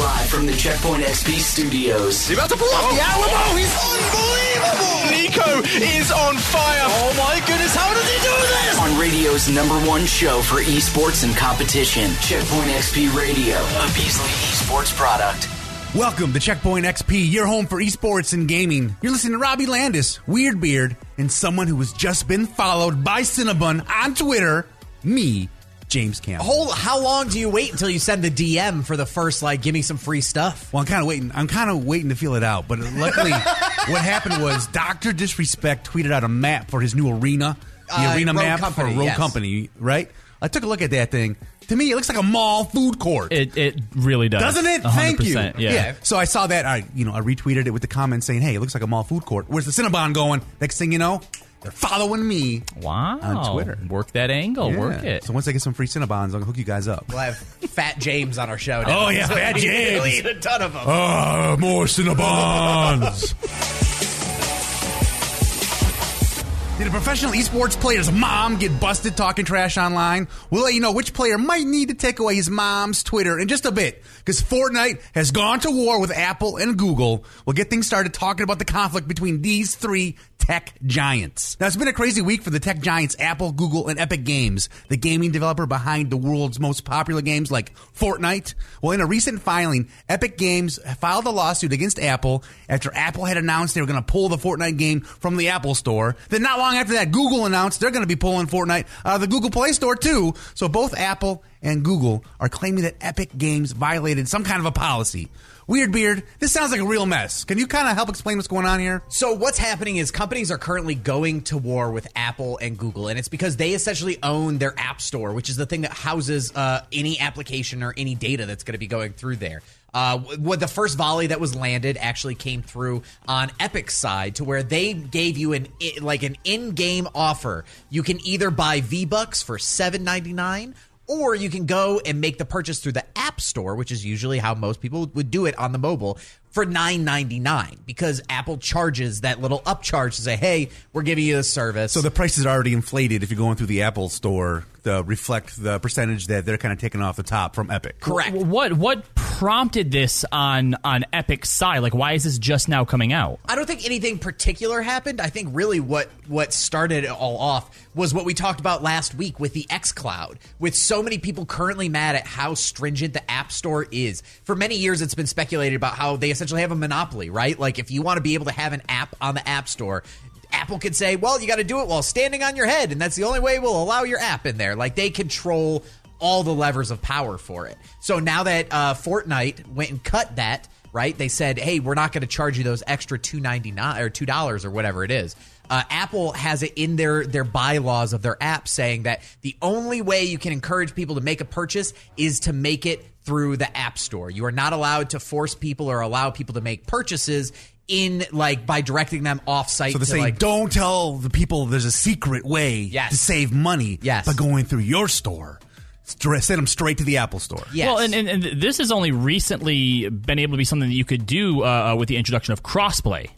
live from the Checkpoint XP studios. He's about to pull off the Alamo! He's unbelievable! Nico is on fire! Oh my goodness, how does he do this? On radio's #1 show for esports and competition, Checkpoint XP Radio, a Beasley esports product. Welcome to Checkpoint XP, your home for esports and gaming. You're listening to Robbie Landis, Weird Beard, and someone who has just been followed by Cinnabon on Twitter, me, James Campbell. How long do you wait until you send the DM for the first, like, give me some free stuff? Well, I'm kind of waiting to feel it out, but luckily what happened was Dr. Disrespect tweeted out a map for his new arena, the arena map company, for Road Company, right? I took a look at that thing. To me, it looks like a mall food court. It really does. Doesn't it? 100%, thank you. Yeah. So I saw that. I retweeted it with the comment saying, hey, it looks like a mall food court. Where's the Cinnabon going? Next thing you know, they're following me on Twitter. Work that angle. Yeah. Work it. So once I get some free Cinnabons, I'll hook you guys up. We'll have Fat James on our show now. Oh, yeah, so Fat James. We'll eat a ton of them. Oh, more Cinnabons. Did a professional esports player's mom get busted talking trash online? We'll let you know which player might need to take away his mom's Twitter in just a bit, because Fortnite has gone to war with Apple and Google. We'll get things started talking about the conflict between these three tech giants. Now, it's been a crazy week for the tech giants Apple, Google, and Epic Games, the gaming developer behind the world's most popular games like Fortnite. Well, in a recent filing, Epic Games filed a lawsuit against Apple after Apple had announced they were going to pull the Fortnite game from the Apple Store. Then not long after that, Google announced they're going to be pulling Fortnite out of the Google Play Store, too. So both Apple and Google are claiming that Epic Games violated some kind of a policy. Weird Beard, this sounds like a real mess. Can you kind of help explain what's going on here? So what's happening is companies are currently going to war with Apple and Google, and it's because they essentially own their App Store, which is the thing that houses any application or any data that's going to be going through there. The first volley that was landed actually came through on Epic's side, to where they gave you an in-game offer. You can either buy V-Bucks for $7.99, or you can go and make the purchase through the App Store, which is usually how most people would do it on the mobile, for $9.99, because Apple charges that little upcharge to say, hey, we're giving you a service. So the price is already inflated if you're going through the Apple Store to reflect the percentage that they're kind of taking off the top from Epic. Correct. What prompted this on Epic's side? Like, why is this just now coming out? I don't think anything particular happened. I think really what started it all off was what we talked about last week with the xCloud, with so many people currently mad at how stringent the App Store is. For many years, it's been speculated about how they essentially have a monopoly, right? Like, if you want to be able to have an app on the App Store, Apple could say, well, you got to do it while standing on your head, and that's the only way we'll allow your app in there. Like, they control all the levers of power for it. So now that Fortnite went and cut that, right, they said, hey, we're not going to charge you those extra $2.99 or $2 or whatever it is. Apple has it in their bylaws of their app saying that the only way you can encourage people to make a purchase is to make it through the App Store. You are not allowed to force people or allow people to make purchases in, like, by directing them off-site. So they're saying, don't tell the people there's a secret way to save money by going through your store. Send them straight to the Apple Store. Yes. Well, and this has only recently been able to be something that you could do with the introduction of crossplay.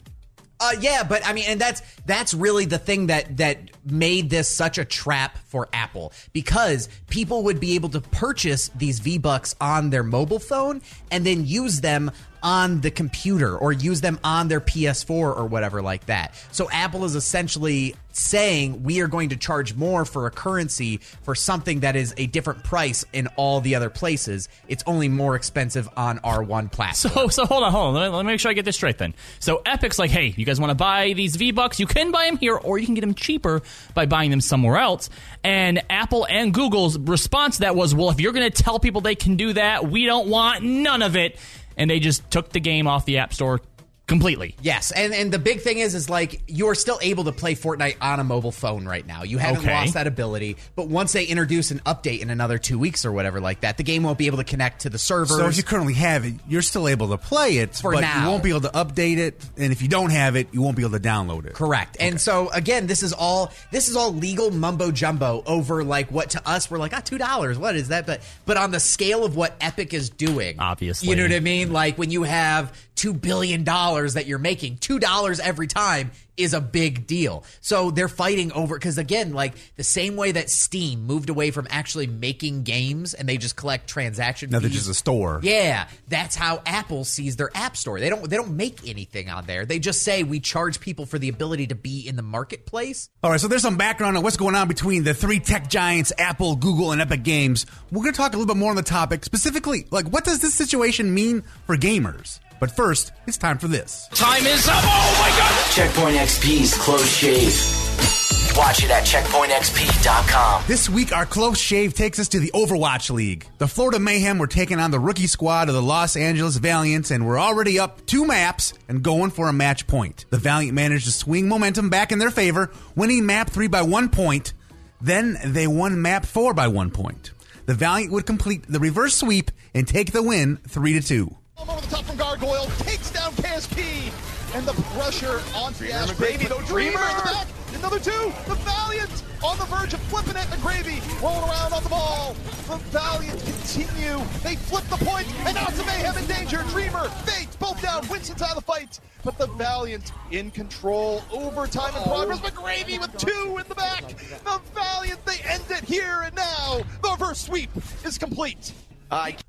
Yeah, but I mean, and that's really the thing that made this such a trap for Apple, because people would be able to purchase these V-Bucks on their mobile phone and then use them on the computer or use them on their PS4 or whatever like that. So Apple is essentially saying we are going to charge more for a currency for something that is a different price in all the other places. It's only more expensive on our one platform. So hold on. Let me make sure I get this straight then. So Epic's like, hey, you guys want to buy these V-Bucks? You can buy them here, or you can get them cheaper by buying them somewhere else. And Apple and Google's response to that was, well, if you're going to tell people they can do that, we don't want none of it. And they just took the game off the App Store completely. Yes, and the big thing is like, you're still able to play Fortnite on a mobile phone right now. You haven't lost that ability, but once they introduce an update in another 2 weeks or whatever like that, the game won't be able to connect to the servers. So if you currently have it, you're still able to play it, but now you won't be able to update it, and if you don't have it, you won't be able to download it. Correct. Okay. And so again, this is all legal mumbo jumbo over like what to us we're like, $2, what is that? But on the scale of what Epic is doing, obviously, you know what I mean? Like when you have $2 billion $3 that you're making, $2 every time is a big deal. So they're fighting over, because again, like the same way that Steam moved away from actually making games and they just collect transaction fees. No, they're just a store. Yeah, that's how Apple sees their app store. They don't make anything on there. They just say we charge people for the ability to be in the marketplace. All right, so there's some background on what's going on between the three tech giants, Apple, Google, and Epic Games. We're going to talk a little bit more on the topic, specifically, like what does this situation mean for gamers? But first, it's time for this. Time is up! Oh my god! Checkpoint XP's Close Shave. Watch it at checkpointxp.com. This week, our Close Shave takes us to the Overwatch League. The Florida Mayhem were taking on the rookie squad of the Los Angeles Valiant, and we're already up 2 maps and going for a match point. The Valiant managed to swing momentum back in their favor, winning map 3 by 1 point. Then they won map 4 by 1 point. The Valiant would complete the reverse sweep and take the win 3-2. Over the top from Gargoyle, takes down KSP, and the pressure on Ash. Gravy, though, Dreamer in the back, another 2, the Valiant on the verge of flipping it, the Gravy rolling around on the ball, the Valiant continue, they flip the point, and now it's the Mayhem in danger, Dreamer, Fates, both down, Winston's out of the fight, but the Valiant in control, overtime in progress, but Gravy with 2 in the back, the Valiant, they end it here and now, the reverse sweep is complete.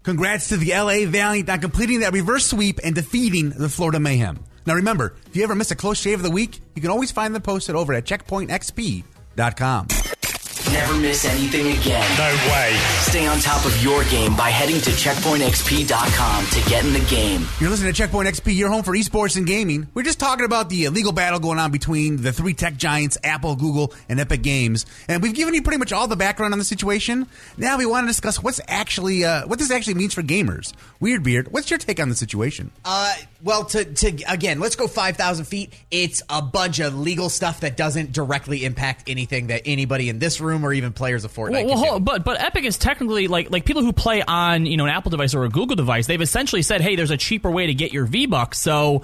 Congrats to the LA Valiant on completing that reverse sweep and defeating the Florida Mayhem. Now remember, if you ever miss a Close Shave of the week, you can always find them posted over at checkpointxp.com. Never miss anything again. No way. Stay on top of your game by heading to checkpointxp.com to get in the game. You're listening to Checkpoint XP, your home for esports and gaming. We're just talking about the legal battle going on between the three tech giants, Apple, Google, and Epic Games. And we've given you pretty much all the background on the situation. Now we want to discuss what this actually means for gamers. Weird Beard, what's your take on the situation? Well, again, let's go 5,000 feet. It's a bunch of legal stuff that doesn't directly impact anything that anybody in this room or even players of Fortnite But Epic is technically, like people who play on, an Apple device or a Google device, they've essentially said, hey, there's a cheaper way to get your V-Bucks, so...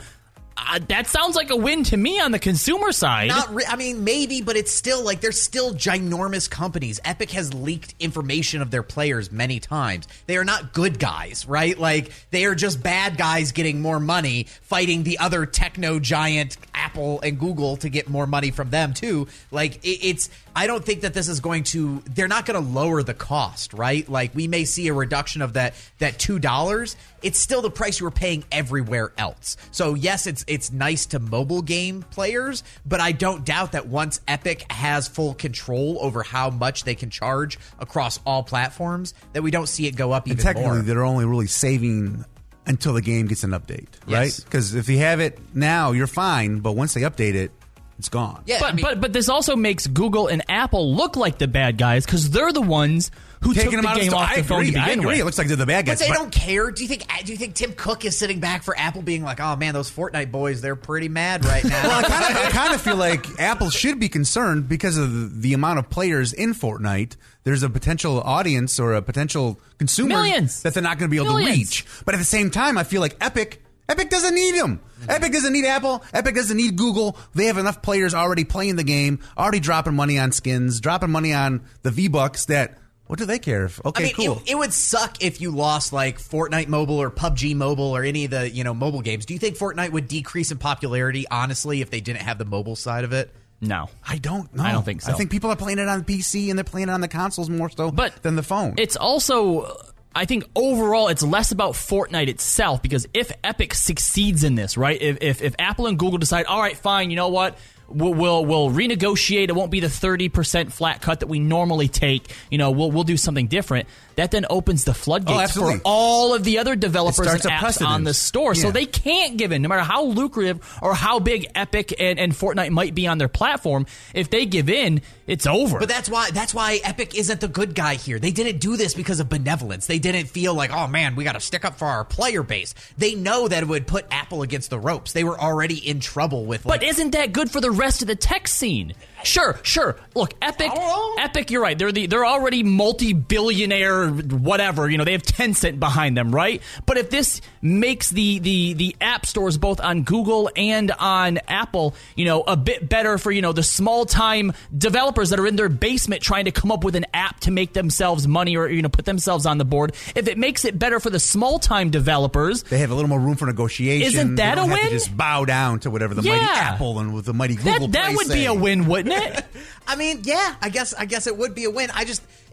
that sounds like a win to me on the consumer side. Maybe, but it's still like they're still ginormous companies. Epic has leaked information of their players many times. They are not good guys, right? Like they are just bad guys getting more money, fighting the other techno giant Apple and Google to get more money from them too. Like I don't think that this is going to. They're not going to lower the cost, right? Like we may see a reduction of that $2. It's still the price you were paying everywhere else. So yes, it's nice to mobile game players, but I don't doubt that once Epic has full control over how much they can charge across all platforms, that we don't see it go up even more. Technically, they're only really saving until the game gets an update, right? Because if you have it now, you're fine, but once they update it, it's gone. Yeah, but this also makes Google and Apple look like the bad guys because they're the ones who took the game off the phone to begin with. It looks like they're the bad guys. But they don't care. Do you think Tim Cook is sitting back for Apple being like, oh, man, those Fortnite boys, they're pretty mad right now? Well, I kind of feel like Apple should be concerned because of the amount of players in Fortnite. There's a potential audience or a potential consumer that they're not going to be able to reach. But at the same time, I feel like Epic doesn't need them. Epic doesn't need Apple. Epic doesn't need Google. They have enough players already playing the game, already dropping money on skins, dropping money on the V-Bucks that... What do they care? Okay, cool. It would suck if you lost like Fortnite Mobile or PUBG Mobile or any of the mobile games. Do you think Fortnite would decrease in popularity, honestly, if they didn't have the mobile side of it? No. I don't know. I don't think so. I think people are playing it on PC and they're playing it on the consoles more so than the phone. It's also... I think overall it's less about Fortnite itself because if Epic succeeds in this, right? If Apple and Google decide, all right, fine, you know what? We'll renegotiate. It won't be the 30% flat cut that we normally take. We'll do something different. That then opens the floodgates for all of the other developers and apps on the store. Yeah. So they can't give in, no matter how lucrative or how big Epic and Fortnite might be on their platform. If they give in, it's over. But that's why Epic isn't the good guy here. They didn't do this because of benevolence. They didn't feel like, oh man, we got to stick up for our player base. They know that it would put Apple against the ropes. They were already in trouble with. But isn't that good for the rest of the tech scene. Sure. Look, Epic, you're right. They're already multi-billionaire whatever. You know, they have Tencent behind them, right? But if this makes the app stores both on Google and on Apple, you know, a bit better for, you know, the small-time developers that are in their basement trying to come up with an app to make themselves money or, you know, put themselves on the board, if it makes it better for the small-time developers... They have a little more room for negotiation. Isn't that a win? They don't have to just bow down to whatever the mighty Apple and with the mighty Google That would be a win, wouldn't it? I mean, yeah, I guess it would be a win.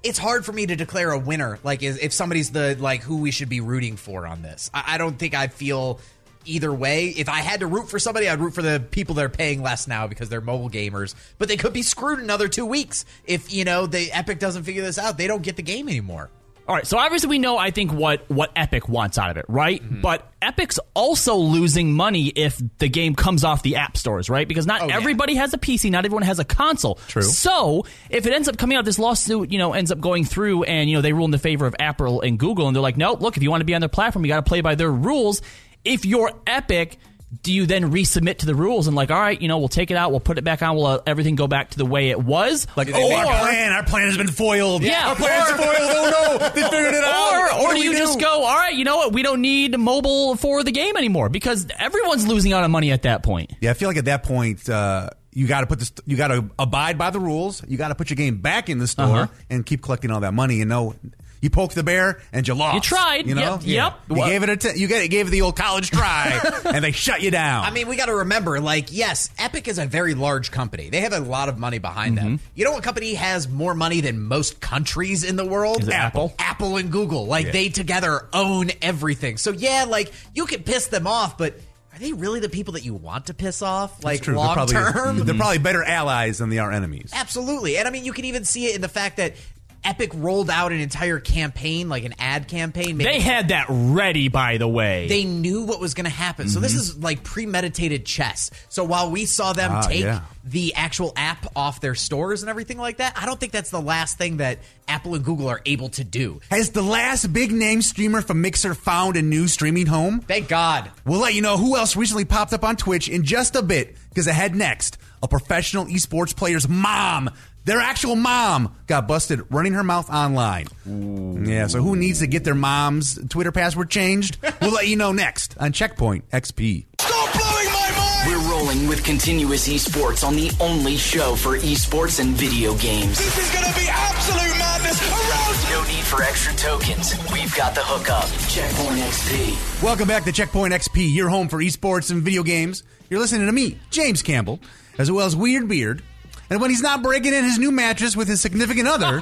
It's hard for me to declare a winner, like, if somebody's who we should be rooting for on this. I don't think I feel either way. If I had to root for somebody, I'd root for the people that are paying less now because they're mobile gamers. But they could be screwed another 2 weeks if, you know, the Epic doesn't figure this out. They don't get the game anymore. All right, so obviously we know, I think, what Epic wants out of it, right? Mm-hmm. But Epic's also losing money if the game comes off the app stores, right? Because not everybody has a PC, not everyone has a console. True. So if it ends up coming out, this lawsuit, you know, ends up going through and, you know, they rule in the favor of Apple and Google, and they're like, no, look, if you want to be on their platform, you got to play by their rules. If you're Epic, do you then resubmit to the rules and like, all right, you know, we'll take it out, we'll put it back on, we'll everything go back to the way it was? Like, our plan has been foiled. Yeah, our plan's foiled. Oh no, they figured it out. Or do you just go, all right, you know what, we don't need mobile for the game anymore because everyone's losing out on money at that point. Yeah, I feel like at that point, you got to abide by the rules. You got to put your game back in the store and keep collecting all that money and no. You poked the bear and you lost. You tried. You know? Yep. You gave it you gave it the old college try, and they shut you down. I mean, we got to remember, like, yes, Epic is a very large company. They have a lot of money behind them. You know what company has more money than most countries in the world? Is it Apple? Apple and Google. Like, they together own everything. So, yeah, like, you can piss them off, but... Are they really the people that you want to piss off, like, long term? They're probably better allies than they are enemies. Absolutely. And, I mean, you can even see it in the fact that Epic rolled out an entire campaign, like an ad campaign. They had that ready, by the way. They knew what was going to happen. Mm-hmm. So this is like premeditated chess. So while we saw them take the actual app off their stores and everything like that, I don't think that's the last thing that Apple and Google are able to do. Has the last big-name streamer from Mixer found a new streaming home? Thank God. We'll let you know who else recently popped up on Twitch in just a bit, because ahead next, a professional esports player's mom... Their actual mom got busted running her mouth online. Ooh. Yeah, so who needs to get their mom's Twitter password changed? We'll let you know next on Checkpoint XP. Stop blowing my mind! We're rolling with continuous esports on the only show for esports and video games. This is going to be absolute madness around... No need for extra tokens. We've got the hookup. Checkpoint XP. Welcome back to Checkpoint XP, your home for esports and video games. You're listening to me, James Campbell, as well as Weird Beard. And when he's not breaking in his new mattress with his significant other,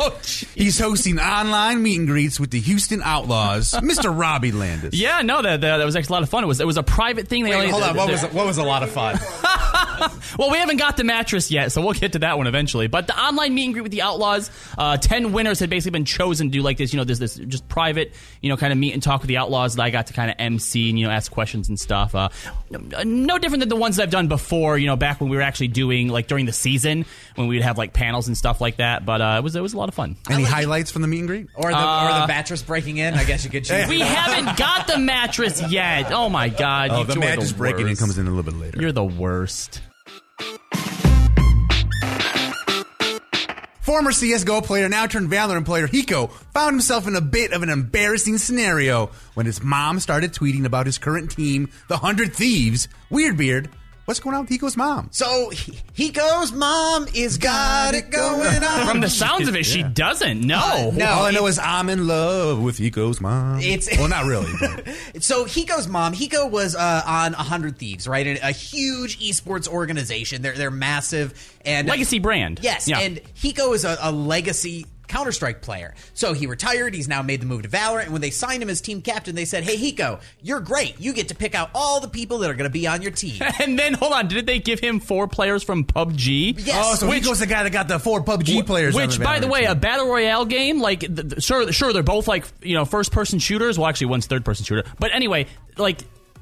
he's hosting online meet and greets with the Houston Outlaws, Mr. Robbie Landis. Yeah, no, that was actually a lot of fun. It was a private thing. What was a lot of fun? Well, we haven't got the mattress yet, so we'll get to that one eventually. But the online meet and greet with the Outlaws, 10 winners had basically been chosen to do like this, you know, this just private, you know, kind of meet and talk with the Outlaws that I got to kind of MC and, you know, ask questions and stuff. No different than the ones that I've done before, you know, back when we were actually doing, like, during the season, when we'd have like panels and stuff like that, but it was a lot of fun. Any highlights from the meet and greet or the mattress breaking in? I guess you could choose. We haven't got the mattress yet. Oh my God! Oh, the mattress breaking in comes in a little bit later. You're the worst. Former CSGO player, now turned Valorant player, Hiko, found himself in a bit of an embarrassing scenario when his mom started tweeting about his current team, the 100 Thieves. Weirdbeard. What's going on with Hiko's mom? So, Hiko's mom is got it going on. From the sounds of it, she doesn't. No. All I know is I'm in love with Hiko's mom. Well, not really. But. So, Hiko's mom, Hiko was on 100 Thieves, right? A huge esports organization. They're massive. And legacy brand. Yes. Yeah. And Hiko is a legacy Counter-Strike player. So he retired. He's now made the move to Valorant. And when they signed him as team captain, they said, hey, Hiko, you're great. You get to pick out all the people that are going to be on your team. And then, hold on, didn't they give him 4 players from PUBG? Yes. Oh, so Hiko's the guy that got the 4 PUBG players. Which, by the way, team. A battle royale game, like, sure, they're both, like, you know, first-person shooters. Well, actually, one's third-person shooter. But anyway, like,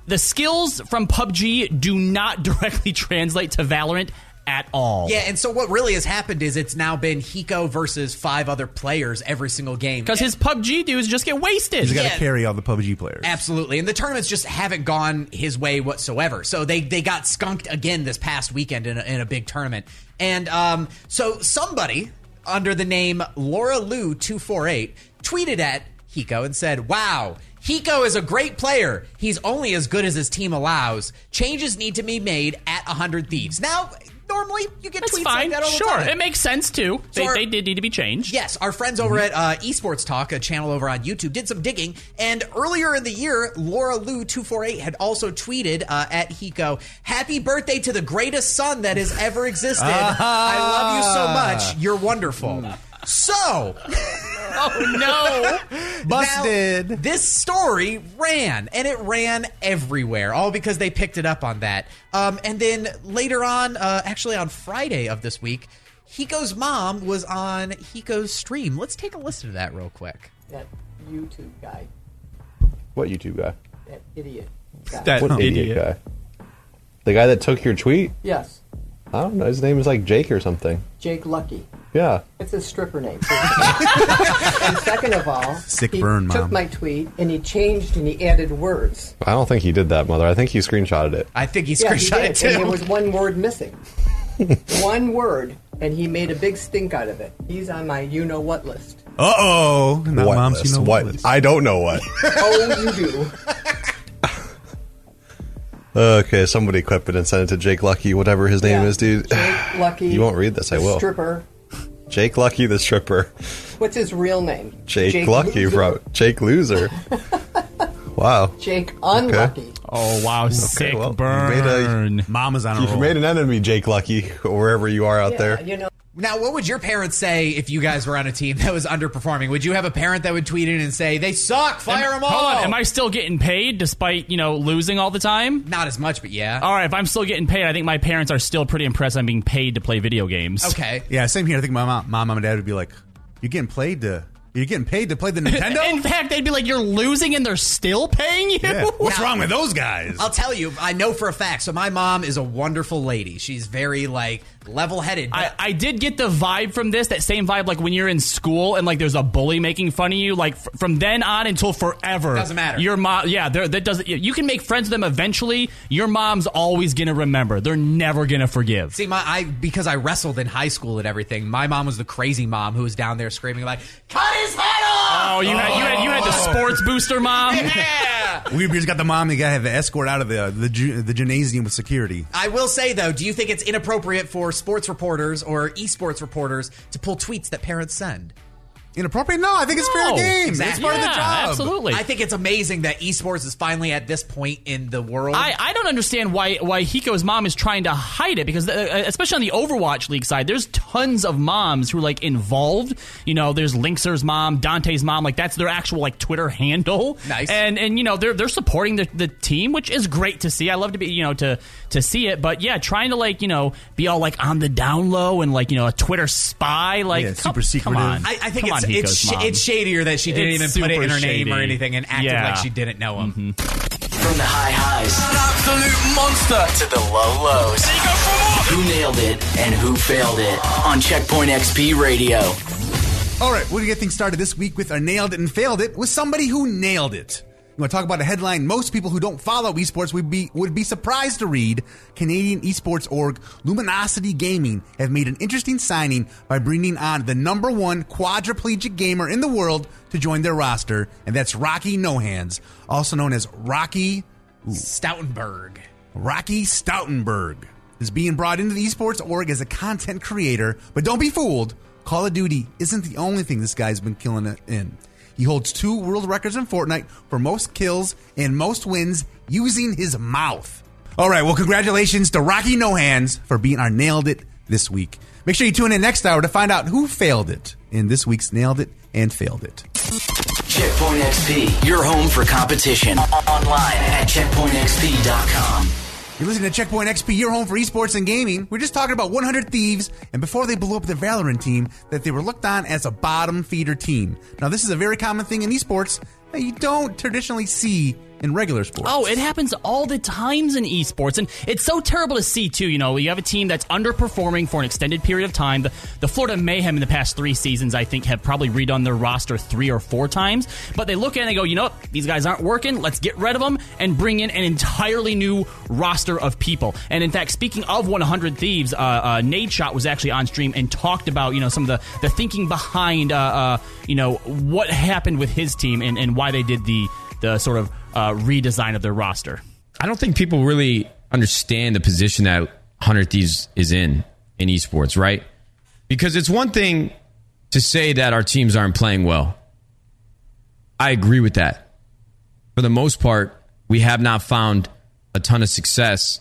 the skills from PUBG do not directly translate to Valorant at all. Yeah, and so what really has happened is it's now been Hiko versus 5 other players every single game. Because his PUBG dudes just get wasted. He's got to carry all the PUBG players. Absolutely. And the tournaments just haven't gone his way whatsoever. So they got skunked again this past weekend in a big tournament. And so somebody under the name Laura Lou 248 tweeted at Hiko and said, "Wow, Hiko is a great player. He's only as good as his team allows. Changes need to be made at 100 Thieves." Now, normally, you get tweets like that all the time. Sure, it makes sense, too. They did need to be changed. Yes, our friends over at Esports Talk, a channel over on YouTube, did some digging. And earlier in the year, Laura Lou 248 had also tweeted at Hiko, "Happy birthday to the greatest son that has ever existed. I love you so much. You're wonderful." So... Oh, no. Busted. Now, this story ran, and it ran everywhere, all because they picked it up on that. And then later on, actually on Friday of this week, Hiko's mom was on Hiko's stream. Let's take a listen to that real quick. That YouTube guy. What YouTube guy? That idiot guy. What idiot guy? The guy that took your tweet? Yes. I don't know. His name is like Jake or something. Jake Lucky. Yeah. It's his stripper name. And second of all, he took my tweet and he changed and he added words. I don't think he did that, Mother. I think he screenshotted it. I think he screenshotted it, too. And there was one word missing. One word, and he made a big stink out of it. He's on my you-know-what list. Uh-oh. Not what mom's list? You-know-what list. I don't know what. Oh, you do. Okay, somebody clip it and send it to Jake Lucky, whatever his name is, dude. Jake Lucky. You won't read this, I will. Stripper. Jake Lucky the stripper. What's his real name? Jake Lucky. From Jake Loser. Wow. Jake Unlucky. Okay. Oh, wow. Sick burn. Mama's on a roll. You've made an enemy, Jake Lucky, wherever you are out there. You know. Now, what would your parents say if you guys were on a team that was underperforming? Would you have a parent that would tweet in and say, "They suck, fire them all"? Hold on, am I still getting paid despite, losing all the time? Not as much, but yeah. All right, if I'm still getting paid, I think my parents are still pretty impressed I'm being paid to play video games. Okay. Yeah, same here. I think my mom and dad would be like, "You're getting paid to play the Nintendo?" In fact, they'd be like, "You're losing and they're still paying you?" Yeah. What's wrong with those guys? I'll tell you. I know for a fact. So my mom is a wonderful lady. She's very, level-headed. I did get the vibe from this, that same vibe, when you're in school and, there's a bully making fun of you. From then on until forever. Doesn't matter. Your mom, that doesn't. You can make friends with them eventually. Your mom's always going to remember. They're never going to forgive. See, because I wrestled in high school and everything, my mom was the crazy mom who was down there screaming, "Cut his head off!" Oh, you had the sports booster mom? Yeah. We just got the mom that had to escort out of the gymnasium with security. I will say, though, do you think it's inappropriate for sports reporters or esports reporters to pull tweets that parents send? Inappropriate? No, I think it's fair game. Exactly. It's part of the job. Absolutely. I think it's amazing that esports is finally at this point in the world. I don't understand why Hiko's mom is trying to hide it, because especially on the Overwatch League side, there's tons of moms who are involved. There's Linkser's mom, Dante's mom. That's their actual Twitter handle. Nice. And they're supporting the team, which is great to see. I love to be to see it, but yeah, trying to be all on the down low and a Twitter spy super secretive. Come on. I think it's shadier that she didn't even put it in her name or anything and acted like she didn't know him. From the high highs, an absolute monster, to the low lows. Who nailed it and who failed it on Checkpoint XP Radio. All right, we're going to get things started this week with our Nailed It and Failed It with somebody who nailed it. You want to talk about a headline most people who don't follow esports would be surprised to read. Canadian esports org Luminosity Gaming have made an interesting signing by bringing on the #1 quadriplegic gamer in the world to join their roster, and that's Rocky No Hands, also known as Rocky Stoutenberg. Rocky Stoutenberg is being brought into the esports org as a content creator, but don't be fooled. Call of Duty isn't the only thing this guy's been killing it in. He holds 2 world records in Fortnite for most kills and most wins using his mouth. All right, well, congratulations to Rocky No Hands for being our Nailed It this week. Make sure you tune in next hour to find out who failed it in this week's Nailed It and Failed It. Checkpoint XP, your home for competition. Online at checkpointxp.com. You're listening to Checkpoint XP, your home for esports and gaming. We're just talking about 100 Thieves, and before they blew up the Valorant team, that they were looked on as a bottom feeder team. Now, this is a very common thing in esports that you don't traditionally see in regular sports. Oh, it happens all the times in esports, and it's so terrible to see, too. You know, you have a team that's underperforming for an extended period of time. The Florida Mayhem in the past 3 seasons, I think, have probably redone their roster 3 or 4 times, but they look at it and they go, you know what, these guys aren't working, let's get rid of them and bring in an entirely new roster of people. And in fact, speaking of 100 Thieves, Nade Shot was actually on stream and talked about, you know, some of the thinking behind, you know, what happened with his team and why they did the sort of redesign of their roster. I don't think people really understand the position that 100 Thieves is in esports, right? Because it's one thing to say that our teams aren't playing well. I agree with that. For the most part, we have not found a ton of success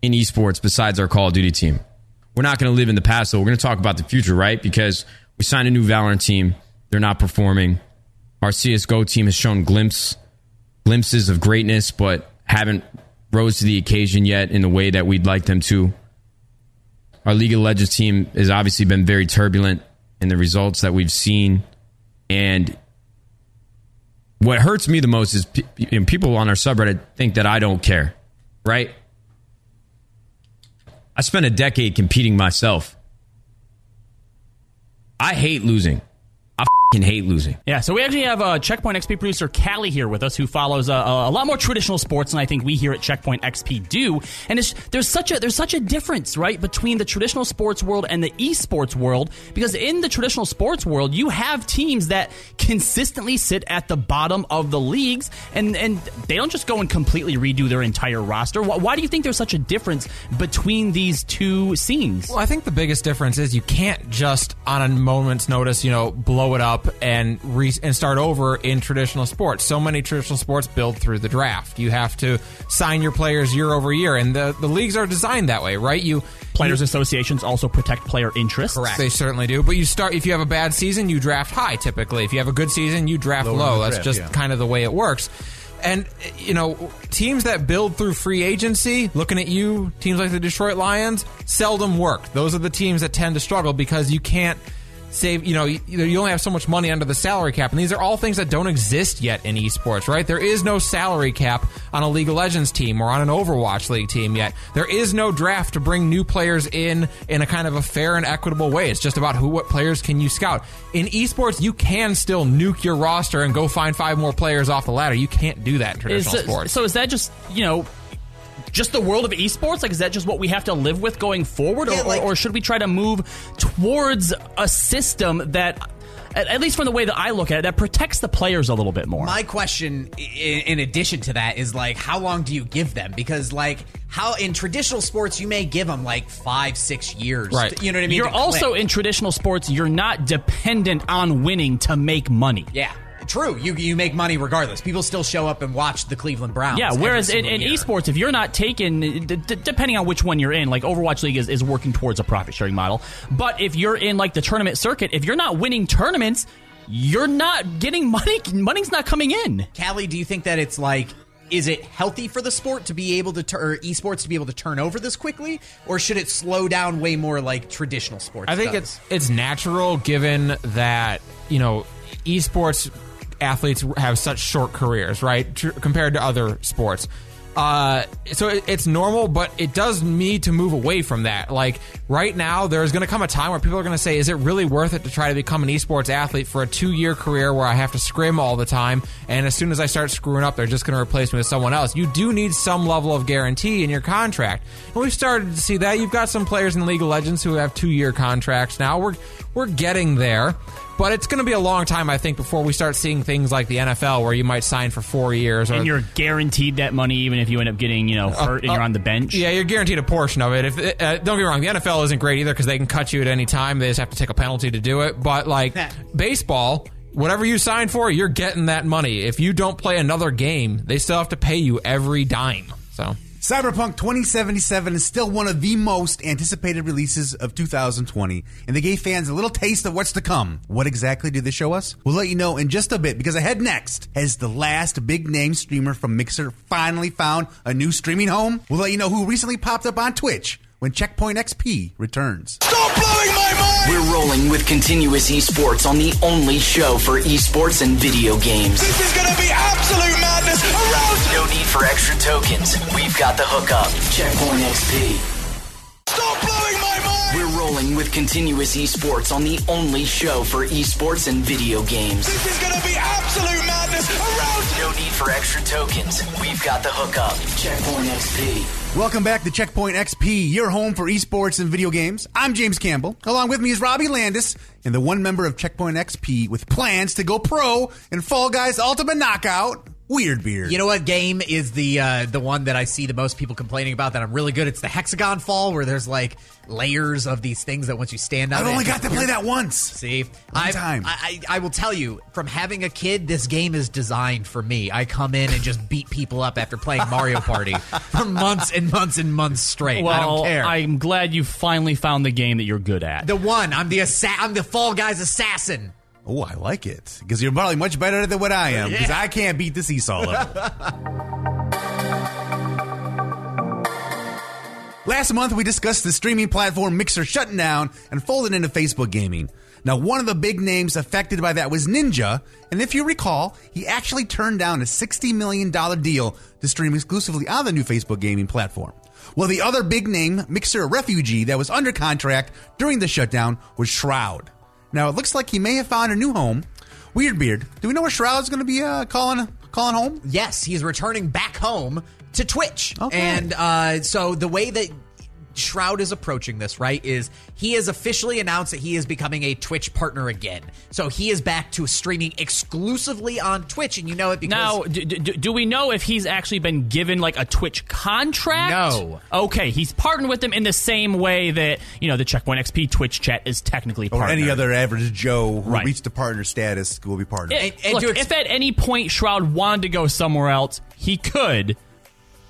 in esports besides our Call of Duty team. We're not going to live in the past, though. We're going to talk about the future, right? Because we signed a new Valorant team. They're not performing. Our CSGO team has shown glimpses of greatness, but haven't rose to the occasion yet in the way that we'd like them to. Our League of Legends team has obviously been very turbulent in the results that we've seen. And what hurts me the most is people on our subreddit think that I don't care, right? I spent a decade competing myself. I hate losing. Can hate losing. Yeah, so we actually have Checkpoint XP producer Callie here with us, who follows a lot more traditional sports than I think we here at Checkpoint XP do. And it's, there's such a difference, right, between the traditional sports world and the esports world, because in the traditional sports world, you have teams that consistently sit at the bottom of the leagues, and they don't just go and completely redo their entire roster. Why do you think there's such a difference between these two scenes? Well, I think the biggest difference is you can't just on a moment's notice, you know, blow it up and start over in traditional sports. So many traditional sports build through the draft. You have to sign your players year over year, and the leagues are designed that way, right? Players associations also protect player interests. Correct. They certainly do. But you start, if you have a bad season, you draft high typically. If you have a good season, you draft low. That's just kind of the way it works. And, you know, teams that build through free agency, looking at you, teams like the Detroit Lions, seldom work. Those are the teams that tend to struggle because you can't save, you know, you only have so much money under the salary cap, and these are all things that don't exist yet in esports, right? There is no salary cap on a League of Legends team or on an Overwatch League team yet. There is no draft to bring new players in a kind of a fair and equitable way. It's just about what players can you scout. In esports, you can still nuke your roster and go find 5 more players off the ladder. You can't do that in traditional sports. So is that just, you know, just the world of esports? Like, is that just what we have to live with going forward? Yeah, or should we try to move towards a system that, at least from the way that I look at it, that protects the players a little bit more? My question, in addition to that, is, like, how long do you give them? Because, like, how in traditional sports, you may give them, like, 5-6 years. Right. You know what I mean? You're also, in traditional sports, you're not dependent on winning to make money. Yeah. True, you make money regardless. People still show up and watch the Cleveland Browns. Yeah, whereas in esports, if you're not taking, depending on which one you're in, like Overwatch League is working towards a profit-sharing model, but if you're in like the tournament circuit, if you're not winning tournaments, you're not getting money. Money's not coming in. Callie, do you think that it's like, is it healthy for the sport to be able to, or esports to be able to turn over this quickly, or should it slow down way more like traditional sports? I think it's natural, given that, you know, esports athletes have such short careers, right, compared to other sports. So it's normal, but it does need to move away from that. Like, right now, there's going to come a time where people are going to say, is it really worth it to try to become an esports athlete for a 2-year career where I have to scrim all the time, and as soon as I start screwing up, they're just going to replace me with someone else? You do need some level of guarantee in your contract. And we've started to see that. You've got some players in League of Legends who have 2-year contracts now. We're getting there. But it's going to be a long time, I think, before we start seeing things like the NFL, where you might sign for 4 years, and you're guaranteed that money, even if you end up getting, you know, hurt and you're on the bench. Yeah, you're guaranteed a portion of it. If don't get me wrong, the NFL isn't great either because they can cut you at any time. They just have to take a penalty to do it. But like baseball, whatever you sign for, you're getting that money. If you don't play another game, they still have to pay you every dime. So. Cyberpunk 2077 is still one of the most anticipated releases of 2020, and they gave fans a little taste of what's to come. What exactly do they show us? We'll let you know in just a bit, because ahead next, has the last big-name streamer from Mixer finally found a new streaming home? We'll let you know who recently popped up on Twitch when Checkpoint XP returns. Stop blowing my We're rolling with continuous esports on the only show for esports and video games. This is going to be absolute madness. No need for extra tokens. We've got the hookup. Checkpoint XP. Stop blowing my mind. We're rolling with continuous esports on the only show for esports and video games. This is going to be absolute madness. No need for extra tokens. We've got the hookup. Checkpoint XP. Welcome back to Checkpoint XP, your home for esports and video games. I'm James Campbell. Along with me is Robbie Landis and the one member of Checkpoint XP with plans to go pro in Fall Guys Ultimate Knockout, Weird Beard. You know what game is the one that I see the most people complaining about that I'm really good? It's the hexagon fall where there's like layers of these things that once you stand on it. I've only got to play that once. See? I will tell you, from having a kid, this game is designed for me. I come in and just beat people up after playing Mario Party for months and months and months straight. Well, I don't care. I'm glad you finally found the game that you're good at. The one. I'm the Fall Guys assassin. Oh, I like it. Because you're probably much better than what I am. Because I can't beat the seesaw level. Last month, we discussed the streaming platform Mixer shutting down and folding into Facebook gaming. Now, one of the big names affected by that was Ninja. And if you recall, he actually turned down a $60 million deal to stream exclusively on the new Facebook gaming platform. Well, the other big name Mixer refugee that was under contract during the shutdown was Shroud. Now, it looks like he may have found a new home. Weird Beard, do we know where Shroud's going to be calling home? Yes, he's returning back home to Twitch. Okay. And so the way that Shroud is approaching this, right, is he has officially announced that he is becoming a Twitch partner again. So he is back to streaming exclusively on Twitch, and you know it because... Now, do we know if he's actually been given, like, a Twitch contract? No. Okay, he's partnered with them in the same way that, you know, the Checkpoint XP Twitch chat is technically partnered. Or any other average Joe who reached the partner status will be partnered. And look, if at any point Shroud wanted to go somewhere else, he could...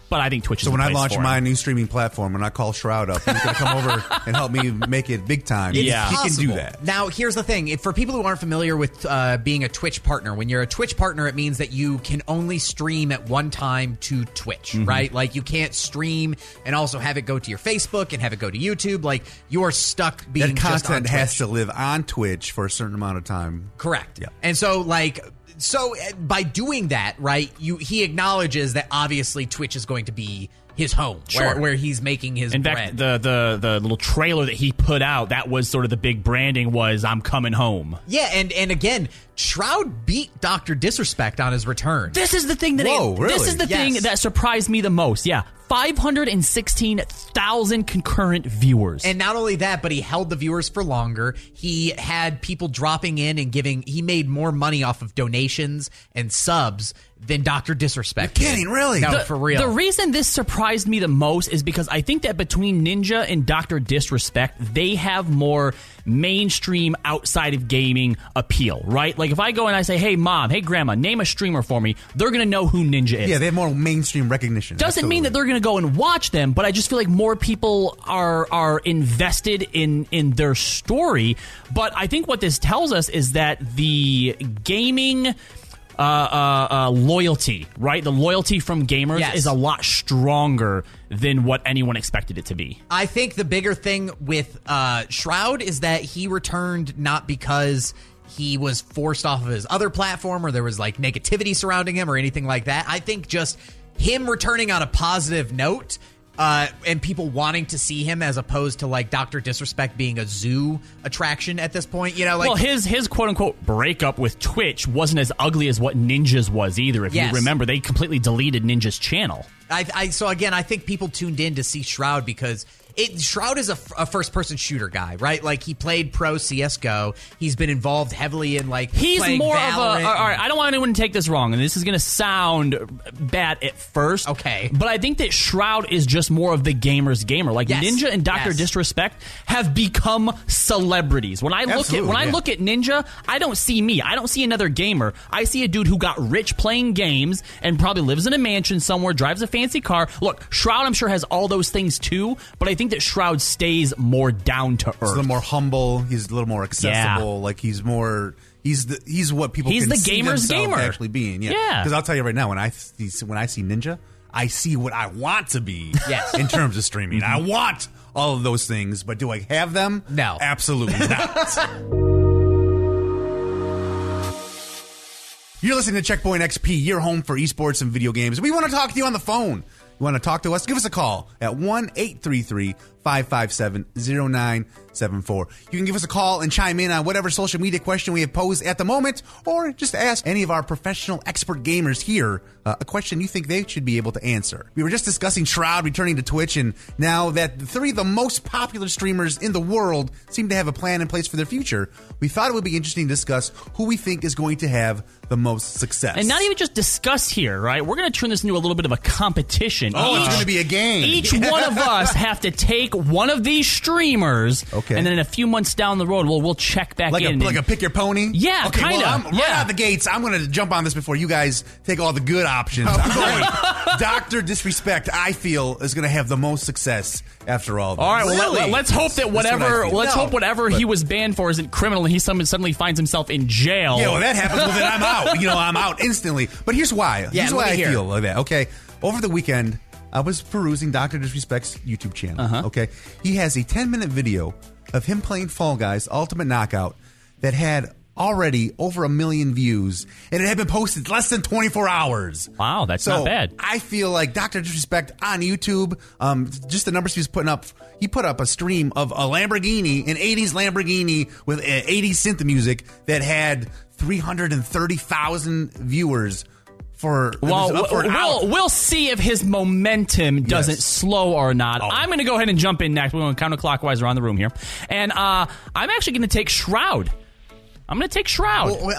But I think Twitch is the place for it. So when I launch my new streaming platform and I call Shroud up, he's going to come over and help me make it big time. Yeah. He can do that. Now, here's the thing. For people who aren't familiar with being a Twitch partner, when you're a Twitch partner, it means that you can only stream at one time to Twitch, right? Like, you can't stream and also have it go to your Facebook and have it go to YouTube. Like, you are stuck being just on Twitch. That content has to live on Twitch for a certain amount of time. Correct. Yeah. And so, like... So by doing that, right, he acknowledges that obviously Twitch is going to be his home, where he's making his bread. In fact, the little trailer that he put out, that was sort of the big branding was, I'm coming home. Yeah, and again, Shroud beat Dr. Disrespect on his return. This is the thing that thing that surprised me the most, 516,000 concurrent viewers. And not only that, but he held the viewers for longer. He had people dropping in and giving. He made more money off of donations and subs than Dr. Disrespect. You're kidding, really? No, for real. The reason this surprised me the most is because I think that between Ninja and Dr. Disrespect, they have more mainstream outside of gaming appeal, right? Like, if I go and I say, hey, Mom, hey, Grandma, name a streamer for me, they're going to know who Ninja is. Yeah, they have more mainstream recognition. Doesn't mean that they're going to go and watch them, but I just feel like more people are invested in their story. But I think what this tells us is that the gaming loyalty, right? The loyalty from gamers is a lot stronger than what anyone expected it to be. I think the bigger thing with Shroud is that he returned not because he was forced off of his other platform or there was like negativity surrounding him or anything like that. I think just him returning on a positive note and people wanting to see him as opposed to like Dr. Disrespect being a zoo attraction at this point, you know. Like, well, his quote unquote breakup with Twitch wasn't as ugly as what Ninja's was either. If you remember, they completely deleted Ninja's channel. So again, I think people tuned in to see Shroud because Shroud is a first-person shooter guy, right? Like, he played pro CSGO. He's been involved heavily in, like, playing more Valorant. All right, I don't want anyone to take this wrong, and this is going to sound bad at first. Okay. But I think that Shroud is just more of the gamer's gamer. Like, Ninja and Dr. Disrespect have become celebrities. When I look I look at Ninja, I don't see me. I don't see another gamer. I see a dude who got rich playing games and probably lives in a mansion somewhere, drives a fancy car. Look, Shroud, I'm sure, has all those things, too, but I think that Shroud stays more down to earth. He's a little more humble. He's a little more accessible. Yeah. Like, he's more... He's what people can see themselves actually being. Because I'll tell you right now, when I see Ninja, I see what I want to be in terms of streaming. I want all of those things, but do I have them? No. Absolutely not. You're listening to Checkpoint XP, your home for esports and video games. We want to talk to you on the phone. You want to talk to us? Give us a call at 1-833-557-0974. You can give us a call and chime in on whatever social media question we have posed at the moment, or just ask any of our professional expert gamers here a question you think they should be able to answer. We were just discussing Shroud returning to Twitch, and now that the three of the most popular streamers in the world seem to have a plan in place for their future, we thought it would be interesting to discuss who we think is going to have the most success. And not even just discuss here, right? We're going to turn this into a little bit of a competition. Oh, it's going to be a game. Each one of us have to take one of these streamers, and then in a few months down the road, we'll check back in. Like a pick your pony? Yeah, okay, kind of. Well, right out of the gates, I'm going to jump on this before you guys take all the good options. I'm going Dr. Disrespect, I feel, is going to have the most success after all this. All right, well, let's hope that whatever he was banned for isn't criminal and he suddenly finds himself in jail. Yeah, well, that happens, but then I'm out. I'm out instantly. But here's why. Here's why I feel like that. Okay. Over the weekend, I was perusing Dr. Disrespect's YouTube channel. Uh-huh. Okay. He has a 10-minute video of him playing Fall Guys Ultimate Knockout that had already over 1 million views, and it had been posted less than 24 hours. Wow, that's not bad. I feel like Dr. Disrespect on YouTube, just the numbers he was putting up, he put up a stream of a Lamborghini, an 80s Lamborghini with 80s synth music that had 330,000 viewers. We'll see if his momentum doesn't slow or not. Oh. I'm going to go ahead and jump in next. We're going counterclockwise around the room here. And I'm actually going to take Shroud. Well,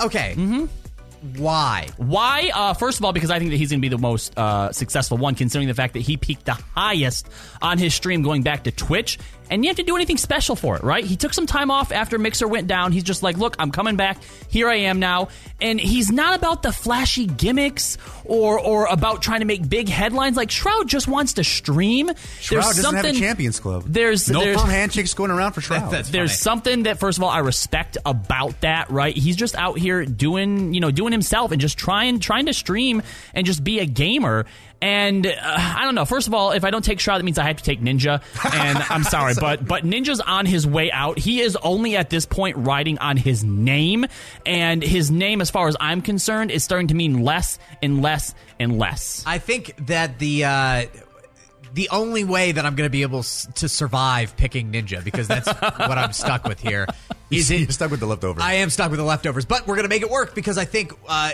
okay. Mm-hmm. Why? First of all, because I think that he's going to be the most successful one, considering the fact that he peaked the highest on his stream going back to Twitch. And you have to do anything special for it, right? He took some time off after Mixer went down. He's just like, look, I'm coming back. Here I am now. And he's not about the flashy gimmicks or about trying to make big headlines. Like, Shroud just wants to stream. Shroud doesn't have a Champions Club. There's firm handshakes going around for Shroud. There's something that, first of all, I respect about that, right? He's just out here doing himself and just trying to stream and just be a gamer. And I don't know. First of all, if I don't take Shroud, that means I have to take Ninja. And I'm sorry, but Ninja's on his way out. He is only at this point riding on his name. And his name, as far as I'm concerned, is starting to mean less and less and less. I think that the only way that I'm going to be able to survive picking Ninja, because that's what I'm stuck with here. You're stuck with the leftovers. I am stuck with the leftovers, but we're going to make it work because I think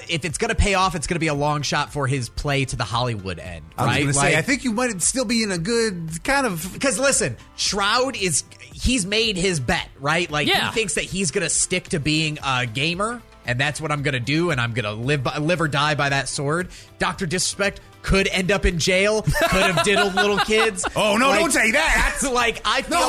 if it's going to pay off, it's going to be a long shot for his play to the Hollywood end. Right? I was going to say, I think you might still be in a good kind of... Because listen, Shroud is... He's made his bet, right? Like, he thinks that he's going to stick to being a gamer, and that's what I'm going to do, and I'm going to live or die by that sword. Dr. Disrespect... could end up in jail, could have diddled little kids. Oh, no, don't say that. Like, I feel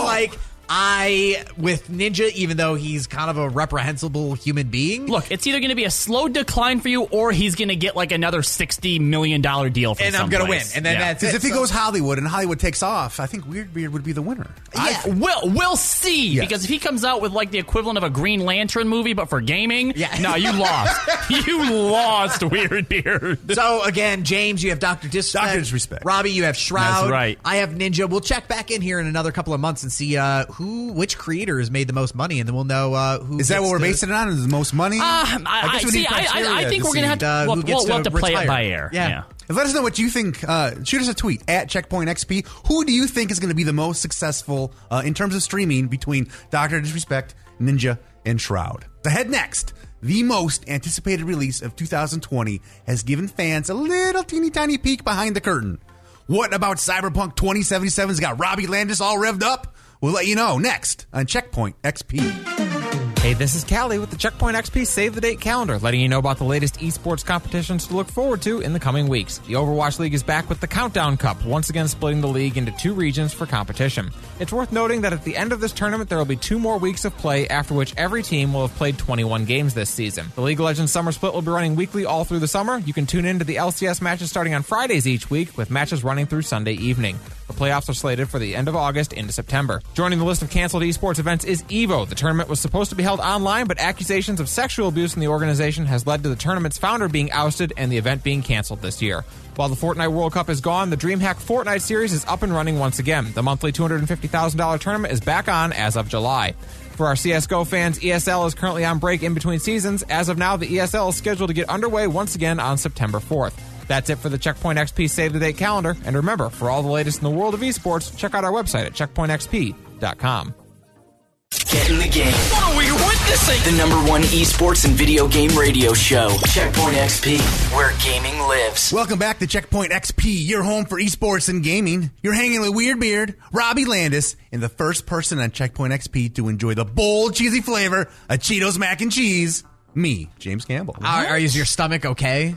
with Ninja, even though he's kind of a reprehensible human being. Look, it's either going to be a slow decline for you, or he's going to get like another $60 million deal from someplace. And I'm going to win. And then that's it. Because if he goes Hollywood and Hollywood takes off, I think Weird Beard would be the winner. Yeah. We'll see. Yes. Because if he comes out with like the equivalent of a Green Lantern movie, but for gaming, you lost. You lost, Weird Beard. So again, James, you have Dr. Disrespect. Dr. Disrespect. Robbie, you have Shroud. That's right. I have Ninja. We'll check back in here in another couple of months and see... which creator has made the most money, and then we'll know who. Is that what we're basing it on? Is the most money? I think we're gonna have to. We'll have to play it by ear. Yeah. And let us know what you think. Shoot us a tweet at Checkpoint XP. Who do you think is going to be the most successful in terms of streaming between Dr. Disrespect, Ninja, and Shroud? Ahead next. The most anticipated release of 2020 has given fans a little teeny tiny peek behind the curtain. What about Cyberpunk 2077's got Robbie Landis all revved up? We'll let you know next on Checkpoint XP. Hey, this is Callie with the Checkpoint XP Save the Date calendar, letting you know about the latest esports competitions to look forward to in the coming weeks. The Overwatch League is back with the Countdown Cup, once again splitting the league into two regions for competition. It's worth noting that at the end of this tournament, there will be 2 more weeks of play, after which every team will have played 21 games this season. The League of Legends Summer Split will be running weekly all through the summer. You can tune in to the LCS matches starting on Fridays each week, with matches running through Sunday evening. The playoffs are slated for the end of August into September. Joining the list of canceled esports events is EVO. The tournament was supposed to be held held online, but accusations of sexual abuse in the organization has led to the tournament's founder being ousted and the event being canceled this year. While the Fortnite World Cup is gone, the DreamHack Fortnite series is up and running once again. The monthly $250,000 tournament is back on as of July. For our CSGO fans, ESL is currently on break in between seasons. As of now, the ESL is scheduled to get underway once again on September 4th. That's it for the Checkpoint XP Save the Date calendar. And remember, for all the latest in the world of esports, check out our website at checkpointxp.com. Get in the game. What are we witnessing? The #1 esports and video game radio show, Checkpoint XP, where gaming lives. Welcome back to Checkpoint XP, your home for esports and gaming. You're hanging with Weird Beard, Robbie Landis, and the first person on Checkpoint XP to enjoy the bold, cheesy flavor of Cheetos mac and cheese. Me, James Campbell. Is your stomach okay?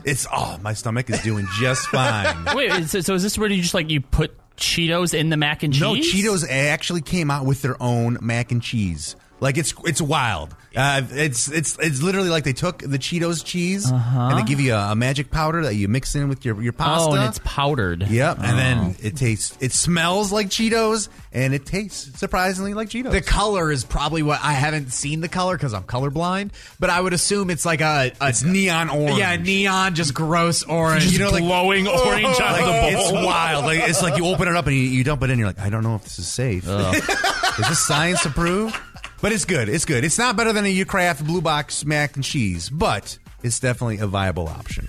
My stomach is doing just fine. Wait, so is this where you just put Cheetos in the mac and cheese? No, Cheetos actually came out with their own mac and cheese. It's wild. It's literally like they took the Cheetos cheese and they give you a magic powder that you mix in with your pasta. Oh, and it's powdered. Yep. Oh. And then it smells like Cheetos and it tastes surprisingly like Cheetos. The color is probably what I haven't seen the color because I'm colorblind, but I would assume it's like it's neon orange. Yeah, neon, just gross orange, glowing orange out of the bowl. It's wild. It's like you open it up and you dump it in. You're like, I don't know if this is safe. Is this science approved? But it's good. It's good. It's not better than a Ucraft Blue Box mac and cheese, but it's definitely a viable option.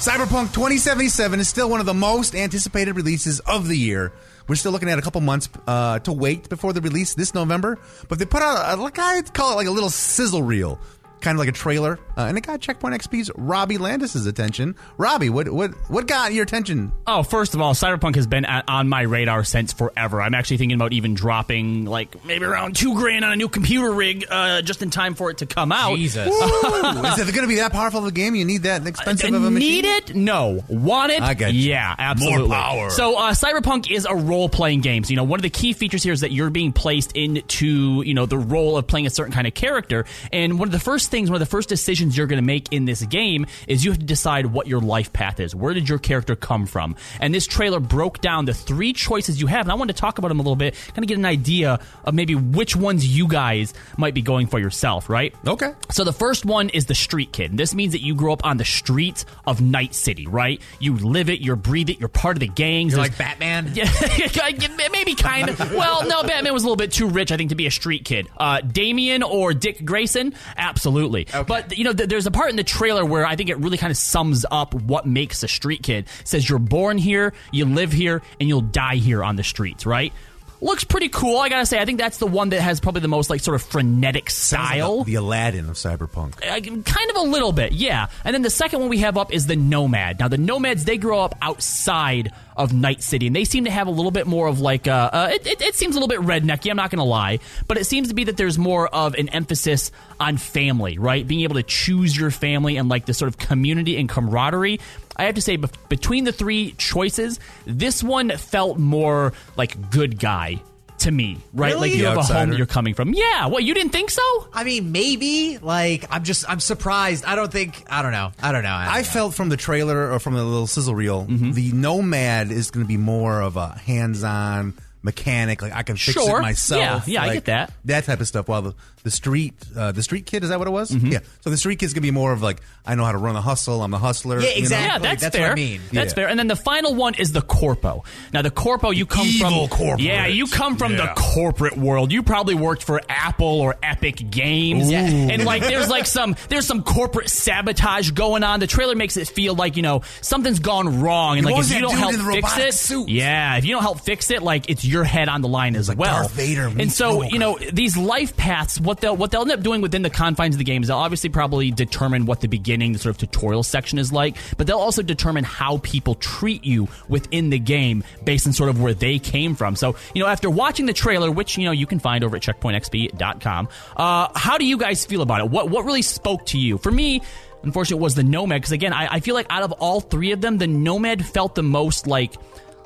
Cyberpunk 2077 is still one of the most anticipated releases of the year. We're still looking at a couple months to wait before the release this November, but they put out I'd call it like a little sizzle reel, kind of like a trailer, and it got Checkpoint XP's Robbie Landis' attention. Robbie, what got your attention? Oh, first of all, Cyberpunk has been on my radar since forever. I'm actually thinking about even dropping maybe around $2,000 on a new computer rig just in time for it to come out. Jesus. Is it going to be that powerful of a game? You need that expensive of a machine? Need it? No. Want it? I get you. Yeah, absolutely. More power. So Cyberpunk is a role-playing game. So, one of the key features here is that you're being placed into, the role of playing a certain kind of character. And one of the first decisions you're going to make in this game is you have to decide what your life path is. Where did your character come from? And this trailer broke down the three choices you have, and I wanted to talk about them a little bit, kind of get an idea of maybe which ones you guys might be going for yourself, right? Okay. So the first one is the street kid. This means that you grow up on the streets of Night City, right? You live it, you breathe it, you're part of the gangs. You're like Batman? Yeah, maybe kind of. Well, no, Batman was a little bit too rich, I think, to be a street kid. Damian or Dick Grayson? Absolutely. Okay. But, there's a part in the trailer where I think it really kind of sums up what makes a street kid. It says you're born here, you live here, and you'll die here on the streets, right? Looks pretty cool, I gotta say. I think that's the one that has probably the most, sort of frenetic style. Like the Aladdin of Cyberpunk. Kind of a little bit, yeah. And then the second one we have up is the Nomad. Now, the Nomads, they grow up outside of Night City, and they seem to have a little bit more of it seems a little bit rednecky, I'm not gonna lie, but it seems to be that there's more of an emphasis on family, right? Being able to choose your family and, the sort of community and camaraderie. I have to say, between the three choices, this one felt more like good guy to me, right? Really? You have a home that you're coming from. Yeah, what, you didn't think so? I mean, maybe. I'm surprised. I don't know. I felt from the trailer or from the little sizzle reel, the Nomad is going to be more of a hands-on mechanic, I can fix it myself. Yeah, I get that. That type of stuff. While the street kid, is that what it was? Mm-hmm. Yeah. So the street kid's going to be more of I know how to run the hustle, I'm the hustler. Yeah, exactly. Yeah, that's fair. What I mean. That's fair. And then the final one is the Corpo. Now the Corpo, you come from the corporate world. You probably worked for Apple or Epic Games. Yeah. And there's some corporate sabotage going on. The trailer makes it feel something's gone wrong. And if you don't help fix it, if you don't help fix it, it's your head on the line as well. Darth Vader, and so, these life paths, what they'll end up doing within the confines of the game is they'll obviously probably determine what the beginning, the sort of tutorial section is like, but they'll also determine how people treat you within the game based on sort of where they came from. So, after watching the trailer, which, you can find over at checkpointxp.com, how do you guys feel about it? What really spoke to you? For me, unfortunately, it was the Nomad, because again, I feel like out of all three of them, the Nomad felt the most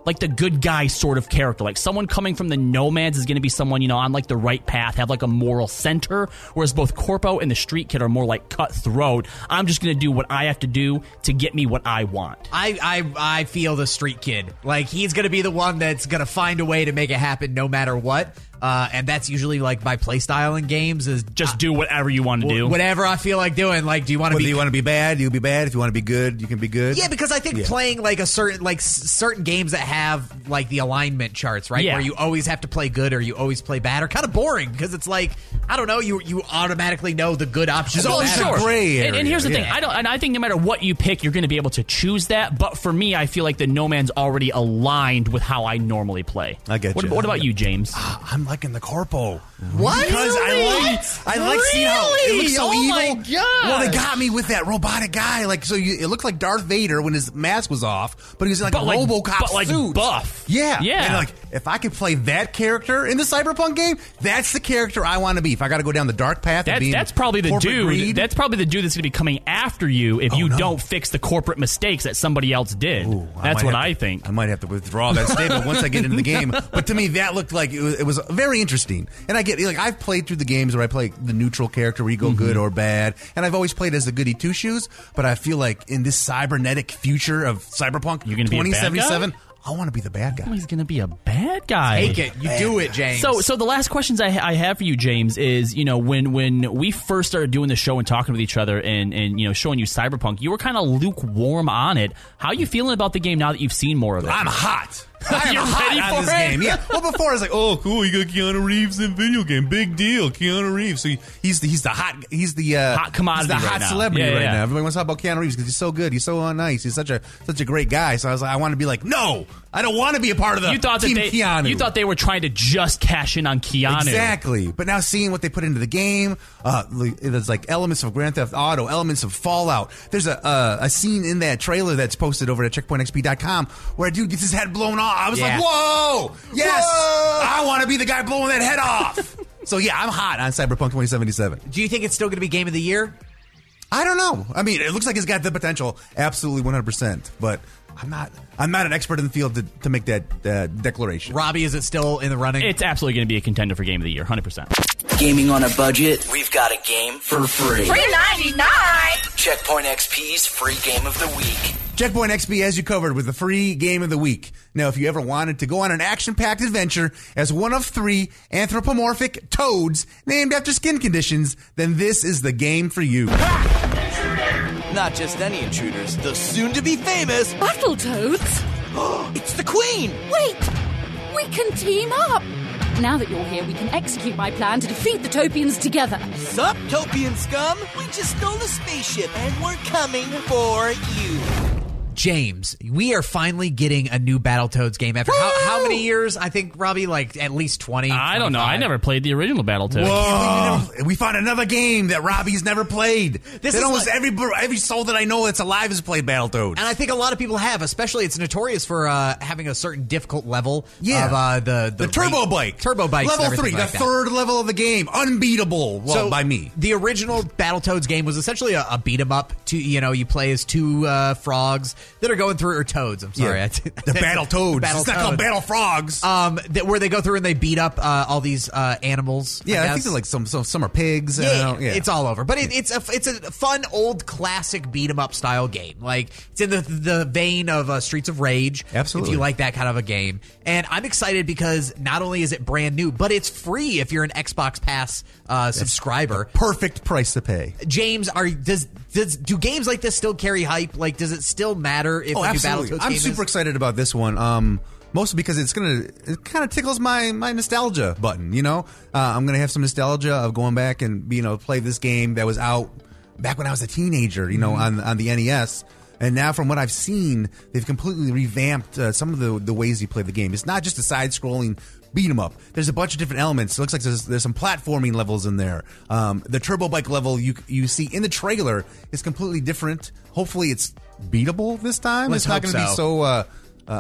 like the good guy sort of character. Someone coming from the Nomads is going to be someone, on the right path, have a moral center, whereas both Corpo and the Street Kid are more cutthroat. I'm just going to do what I have to do to get me what I want. I feel the Street Kid. He's going to be the one that's going to find a way to make it happen no matter what. And that's usually like my play style in games is just do whatever you want to do, whatever I feel like doing. Like, do you want to be? Do you want to be bad? You'll be bad. If you want to be good, you can be good. Yeah, because I think playing like a certain certain games that have like the alignment charts, right, where you always have to play good or you always play bad, are kind of boring because it's like, I don't know, you automatically know the good options. Well, sure. Gray area. And here's the thing, I think no matter what you pick, you're going to be able to choose that. But for me, I feel like the No Man's already aligned with how I normally play. I get you. What about you, James? I'm liking the corpo. What? Because really? I like seeing how it looks so evil. Oh my god! Well, they got me with that robotic guy. Like, so it looked like Darth Vader when his mask was off, but he was in like a RoboCop suit, buff. Yeah. And like, if I could play that character in the Cyberpunk game, that's the character I want to be. If I got to go down the dark path, that's probably the dude. Greed. That's probably the dude that's going to be coming after you if you don't fix the corporate mistakes that somebody else did. Ooh, that's what I think. I might have to withdraw that statement once I get into the game. But to me, that looked like it was very interesting. And I get, like, I've played through the games where I play the neutral character where you go good or bad, and I've always played as the goody two shoes. But I feel like in this cybernetic future of Cyberpunk 2077. I want to be the bad guy. Oh, he's going to be a bad guy. Take it. You do it, James. So the last questions I have for you, James, is, you know, when we first started doing the show and talking with each other and you know, showing you Cyberpunk, you were kind of lukewarm on it. How are you feeling about the game now that you've seen more of it? I'm hot. I'm hot on this game. Yeah. Well, before I was like, oh, cool, you got Keanu Reeves in video game. Big deal, Keanu Reeves. So he's the hot commodity. He's the hot celebrity right now. Everybody wants to talk about Keanu Reeves because he's so good. He's so nice. He's such a great guy. So I was like, I want to be like, no, I don't want to be a part of the team Keanu. You thought they were trying to just cash in on Keanu. Exactly. But now seeing what they put into the game, there's like elements of Grand Theft Auto, elements of Fallout. There's a scene in that trailer that's posted over at checkpointxp.com where a dude gets his head blown off. I was like, whoa! Yes! Whoa! I want to be the guy blowing that head off! So yeah, I'm hot on Cyberpunk 2077. Do you think it's still going to be Game of the Year? I don't know. I mean, it looks like it's got the potential. Absolutely 100%. But I'm not an expert in the field to make that declaration. Robbie, is it still in the running? It's absolutely going to be a contender for Game of the Year, 100%. Gaming on a budget, we've got a game for free. $3.99! Checkpoint XP's free game of the week. Checkpoint XP has you covered with the free game of the week. Now, if you ever wanted to go on an action-packed adventure as one of three anthropomorphic toads named after skin conditions, then this is the game for you. Not just any intruders, the soon-to-be famous Battletoads. It's the Queen! Wait! We can team up! Now that you're here, we can execute my plan to defeat the Topians together. Sup, Topian scum? We just stole a spaceship, and we're coming for you. James, we are finally getting a new Battletoads game after how many years? I think, Robbie, like at least 20. I don't know. I never played the original Battletoads. Whoa. We found another game that Robbie's never played. This is almost like, every soul that I know that's alive has played Battletoads. And I think a lot of people have, especially it's notorious for having a certain difficult level of the Turbo Bike. Level 3, like the third level of the game. Unbeatable by me. The original Battletoads game was essentially a beat-em-up. You know, you play as two frogs that are going through, or toads, I'm sorry. Yeah. The Battletoads. It's not called Battle Frogs. Where they go through and they beat up all these animals. Yeah, I think they're like some are pigs. Yeah, it's all over. But it's a fun, old, classic beat-em-up style game. Like, it's in the vein of Streets of Rage. Absolutely. If you like that kind of a game. And I'm excited because not only is it brand new, but it's free if you're an Xbox Pass subscriber. Perfect price to pay. James, do games like this still carry hype? Like, does it still matter if you battle? I'm super excited about this one. Mostly because it kind of tickles my nostalgia button. You know, I'm gonna have some nostalgia of going back and play this game that was out back when I was a teenager. You know, on the NES. And now, from what I've seen, they've completely revamped some of the ways you play the game. It's not just a side-scrolling beat-em-up. There's a bunch of different elements. It looks like there's some platforming levels in there. The Turbo Bike level you see in the trailer is completely different. Hopefully, it's beatable this time. It's not going to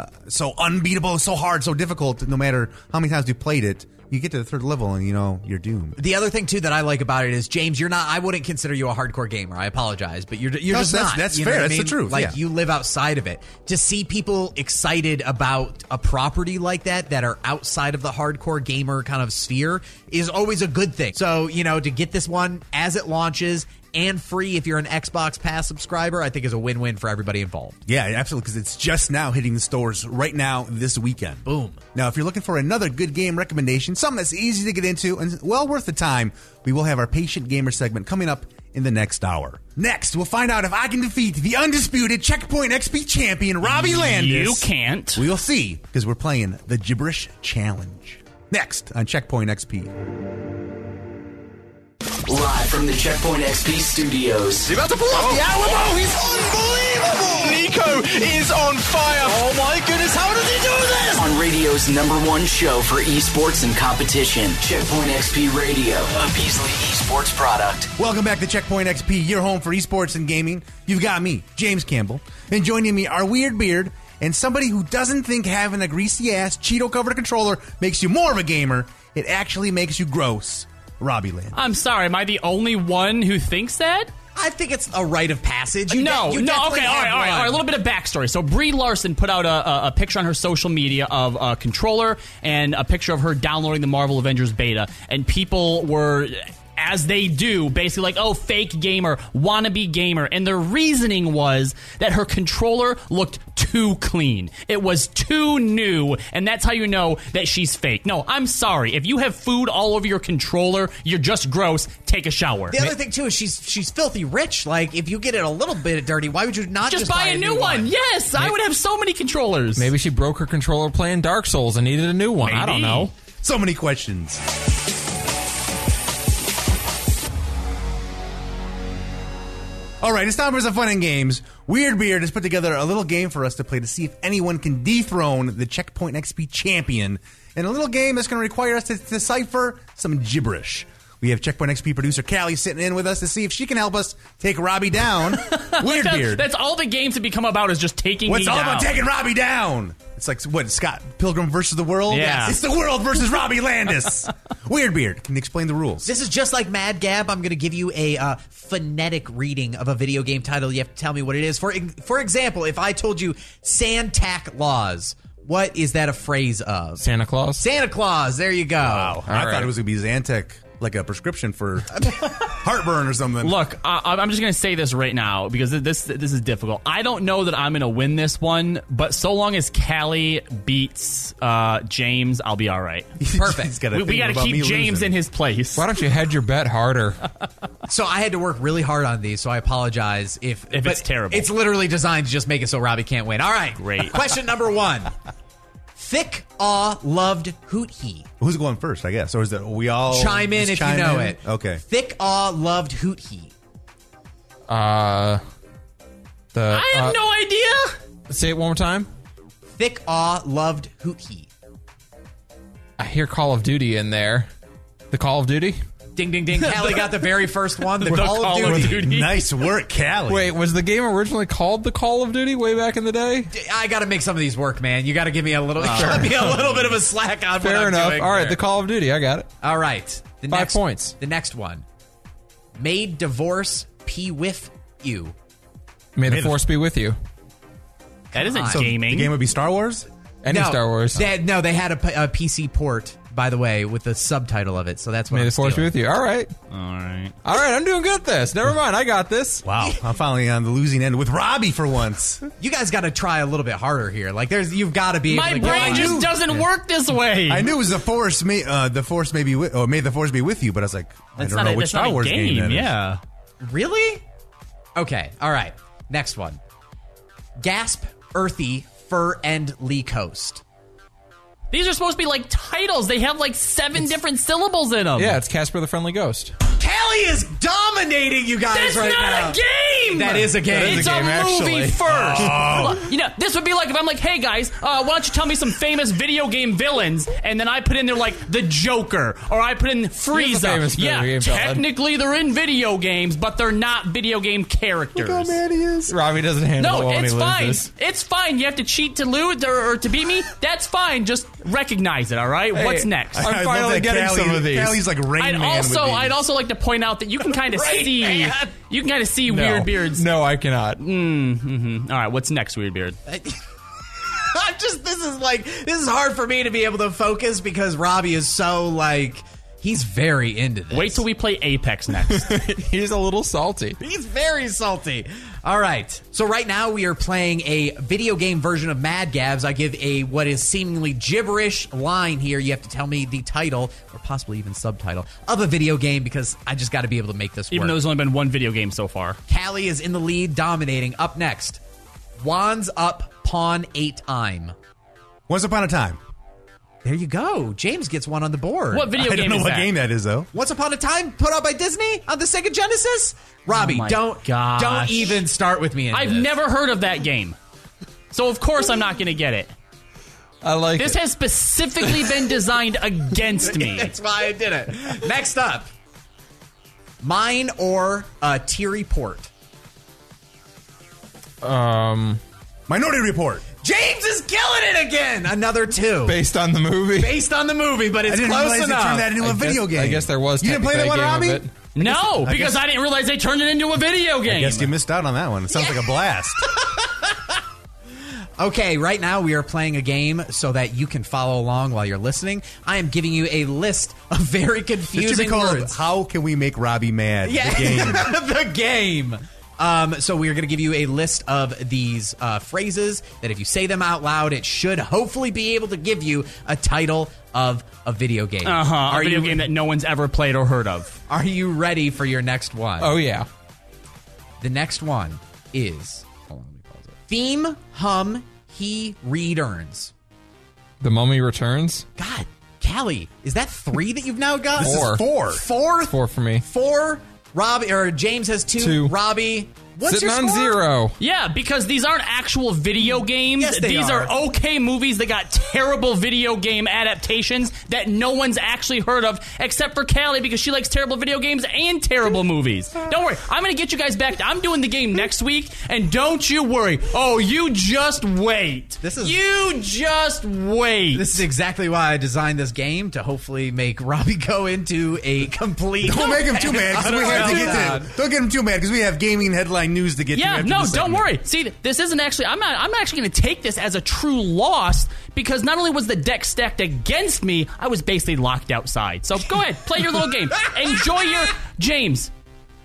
be so unbeatable, so hard, so difficult. No matter how many times you played it, you get to the third level and, you're doomed. The other thing, too, that I like about it is, James, I wouldn't consider you a hardcore gamer. I apologize, but you're not. That's fair. That's the truth. Like, you live outside of it. To see people excited about a property like that are outside of the hardcore gamer kind of sphere is always a good thing. So, to get this one as it launches and free if you're an Xbox Pass subscriber, I think is a win-win for everybody involved. Yeah, absolutely, because it's just now hitting the stores right now this weekend. Boom. Now, if you're looking for another good game recommendation, something that's easy to get into and well worth the time, we will have our Patient Gamer segment coming up in the next hour. Next, we'll find out if I can defeat the undisputed Checkpoint XP champion, Robbie Landis. You can't. We'll see, because we're playing the Gibberish Challenge. Next on Checkpoint XP. Live from the Checkpoint XP studios. He's about to pull off the Alamo. He's unbelievable. Nico is on fire. Oh my goodness, how does he do this? On radio's #1 show for esports and competition, Checkpoint XP Radio, a Beasley esports product. Welcome back to Checkpoint XP, your home for esports and gaming. You've got me, James Campbell, and joining me are Weird Beard and somebody who doesn't think having a greasy ass Cheeto covered controller makes you more of a gamer. It actually makes you gross. Robbie Land. I'm sorry, am I the only one who thinks that? I think it's a rite of passage. No, okay, all right. A little bit of backstory. So Brie Larson put out a picture on her social media of a controller and a picture of her downloading the Marvel Avengers beta, and people were, as they do, basically like, oh, fake gamer, wannabe gamer. And their reasoning was that her controller looked too clean. It was too new, and that's how you know that she's fake. No, I'm sorry. If you have food all over your controller, you're just gross. Take a shower. The other thing, too, is she's filthy rich. Like, if you get it a little bit dirty, why would you not just buy a new one? Yes, I would have so many controllers. Maybe she broke her controller playing Dark Souls and needed a new one. Maybe. I don't know. So many questions. All right, it's time for some fun and games. Weird Beard has put together a little game for us to play to see if anyone can dethrone the Checkpoint XP champion. And a little game that's going to require us to decipher some gibberish. We have Checkpoint XP producer Callie sitting in with us to see if she can help us take Robbie down. Weird Beard. That's all the games have become about is just taking me down. What's all about taking Robbie down? It's like, what, Scott Pilgrim versus the World? Yeah. It's the world versus Robbie Landis. Weird Beard, can you explain the rules? This is just like Mad Gab. I'm going to give you a phonetic reading of a video game title. You have to tell me what it is. For example, if I told you Santac Laws, what is that a phrase of? Santa Claus? Santa Claus. There you go. Wow. I thought it was going to be Zantac. Like a prescription for heartburn or something. Look, I'm just going to say this right now because this is difficult. I don't know that I'm going to win this one, but so long as Callie beats James, I'll be all right. Perfect. We got to keep James losing in his place. Why don't you hedge your bet harder? So I had to work really hard on these, so I apologize if it's terrible. It's literally designed to just make it so Robbie can't win. All right. Great. Question #1. Thick Aw loved Hoot He. Who's going first, I guess? Or is it we all chime in if you know it? Okay. Thick Aw loved Hoot He. I have no idea. Say it one more time. Thick Aw loved Hoot He. I hear Call of Duty in there. The Call of Duty? Ding, ding, ding. Callie got the very first one. The Call of Duty. Nice work, Callie. Wait, was the game originally called the Call of Duty way back in the day? I got to make some of these work, man. You got to give me a little bit of a slack on Fair what I'm enough. Doing. All right, there. The Call of Duty. I got it. All right. The 5 points. The next one. Made divorce be with you. May the force be with you. That isn't gaming. So the game would be Star Wars? Any Star Wars. They had a PC port. By the way, with the subtitle of it, so that's what I'm stealing. May the force be with you. All right. I'm doing good at this. Never mind. I got this. Wow. I'm finally on the losing end with Robbie for once. You guys got to try a little bit harder here. Like you've got to be. My brain just doesn't work this way. I knew it was may the force be with you, but I was like, I don't know which Star Wars game. Yeah. Really? Okay. All right. Next one. Gasp, earthy, fur, and lee coast. These are supposed to be like titles. They have like 7 different syllables in them. Yeah, it's Casper the Friendly Ghost. Callie is dominating you guys That's right now. That's not a game! That is a game. It's a game, movie first. Oh. You know, this would be like if I'm like, hey guys, why don't you tell me some famous video game villains? And then I put in there like the Joker, or I put in Frieza. Yeah, technically they're in video games, but they're not video game characters. Look how mad he is. Robbie doesn't handle it. No, it's fine. It's fine. You have to cheat to lose or to beat me. That's fine. Just recognize it, all right? Hey, what's next? I'm finally getting some of these. Callie's like Rain Man with these. I'd also like to point out that you can kind of see Weird Beard's. No, I cannot. All right, what's next, Weird Beard? This is hard for me to be able to focus because Robbie is so like He's very into this. Wait till we play Apex next. He's a little salty. He's very salty. All right. So right now we are playing a video game version of Mad Gabs. I give a what is seemingly gibberish line here. You have to tell me the title or possibly even subtitle of a video game because I just got to be able to make this work. Even though there's only been one video game so far. Callie is in the lead, dominating. Up next, Wands Up, Pawn 8-Time. Once Upon a Time. There you go. James gets one on the board. What video game is that? I don't know what game that is, though. Once Upon a Time, put out by Disney on the Sega Genesis? Robbie, don't even start with me in I've never heard of that game. So, of course, I'm not going to get it. I like this. This has specifically been designed against me. That's why I did it. Next up, Mine or Tier Report? Minority Report. James is killing it again. Another two. Based on the movie. Based on the movie, but it's close enough. I didn't realize they turned that into a video game. I guess there was. You didn't play that one, Robbie? No, because I didn't realize they turned it into a video game. I guess you missed out on that one. It sounds like a blast. Okay, right now we are playing a game so that you can follow along while you're listening. I am giving you a list of very confusing words. How can we make Robbie mad? Yeah. The game. So we are going to give you a list of these phrases that if you say them out loud, it should hopefully be able to give you a title of a video game. Uh-huh, a video game that no one's ever played or heard of. Are you ready for your next one? Oh, yeah. The next one is... Hold on, let me pause it. Theme, hum, he, read, earns. The Mummy Returns? God, Callie, is that three that you've now got? This is four. Four? Four for me. Four... Robbie or James has two. Robbie, what's Sitting your score? On zero. Yeah, because these aren't actual video games. Yes, these are okay movies that got terrible video game adaptations that no one's actually heard of, except for Callie because she likes terrible video games and terrible movies. Don't worry, I'm going to get you guys back. I'm doing the game next week, and don't you worry. Oh, you just wait. You just wait. This is exactly why I designed this game, to hopefully make Robbie go into a complete... Don't make him too mad, because we have to get to... Don't get him too mad, because we have gaming headline news to get to. Yeah, no, don't worry. See, this isn't actually... I'm not actually going to take this as a true loss, because not only was the deck stacked against me, I was basically locked outside. So go ahead, play your little game. Enjoy your... James,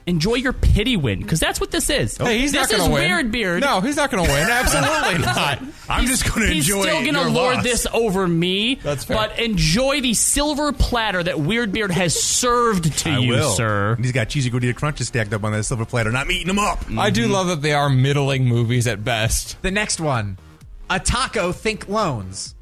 enjoy your pity win, because that's what this is. Hey, he's not going to win. This is Weird Beard. No, he's not going to win. Absolutely not. I'm just going to enjoy your loss. He's still going to lord this over me. That's fair. But enjoy the silver platter that Weird Beard has served to you, sir. And he's got Cheesy Gordita Crunches stacked up on that silver platter, and I'm eating them up. Mm-hmm. I do love that they are middling movies at best. The next one, a taco think loans.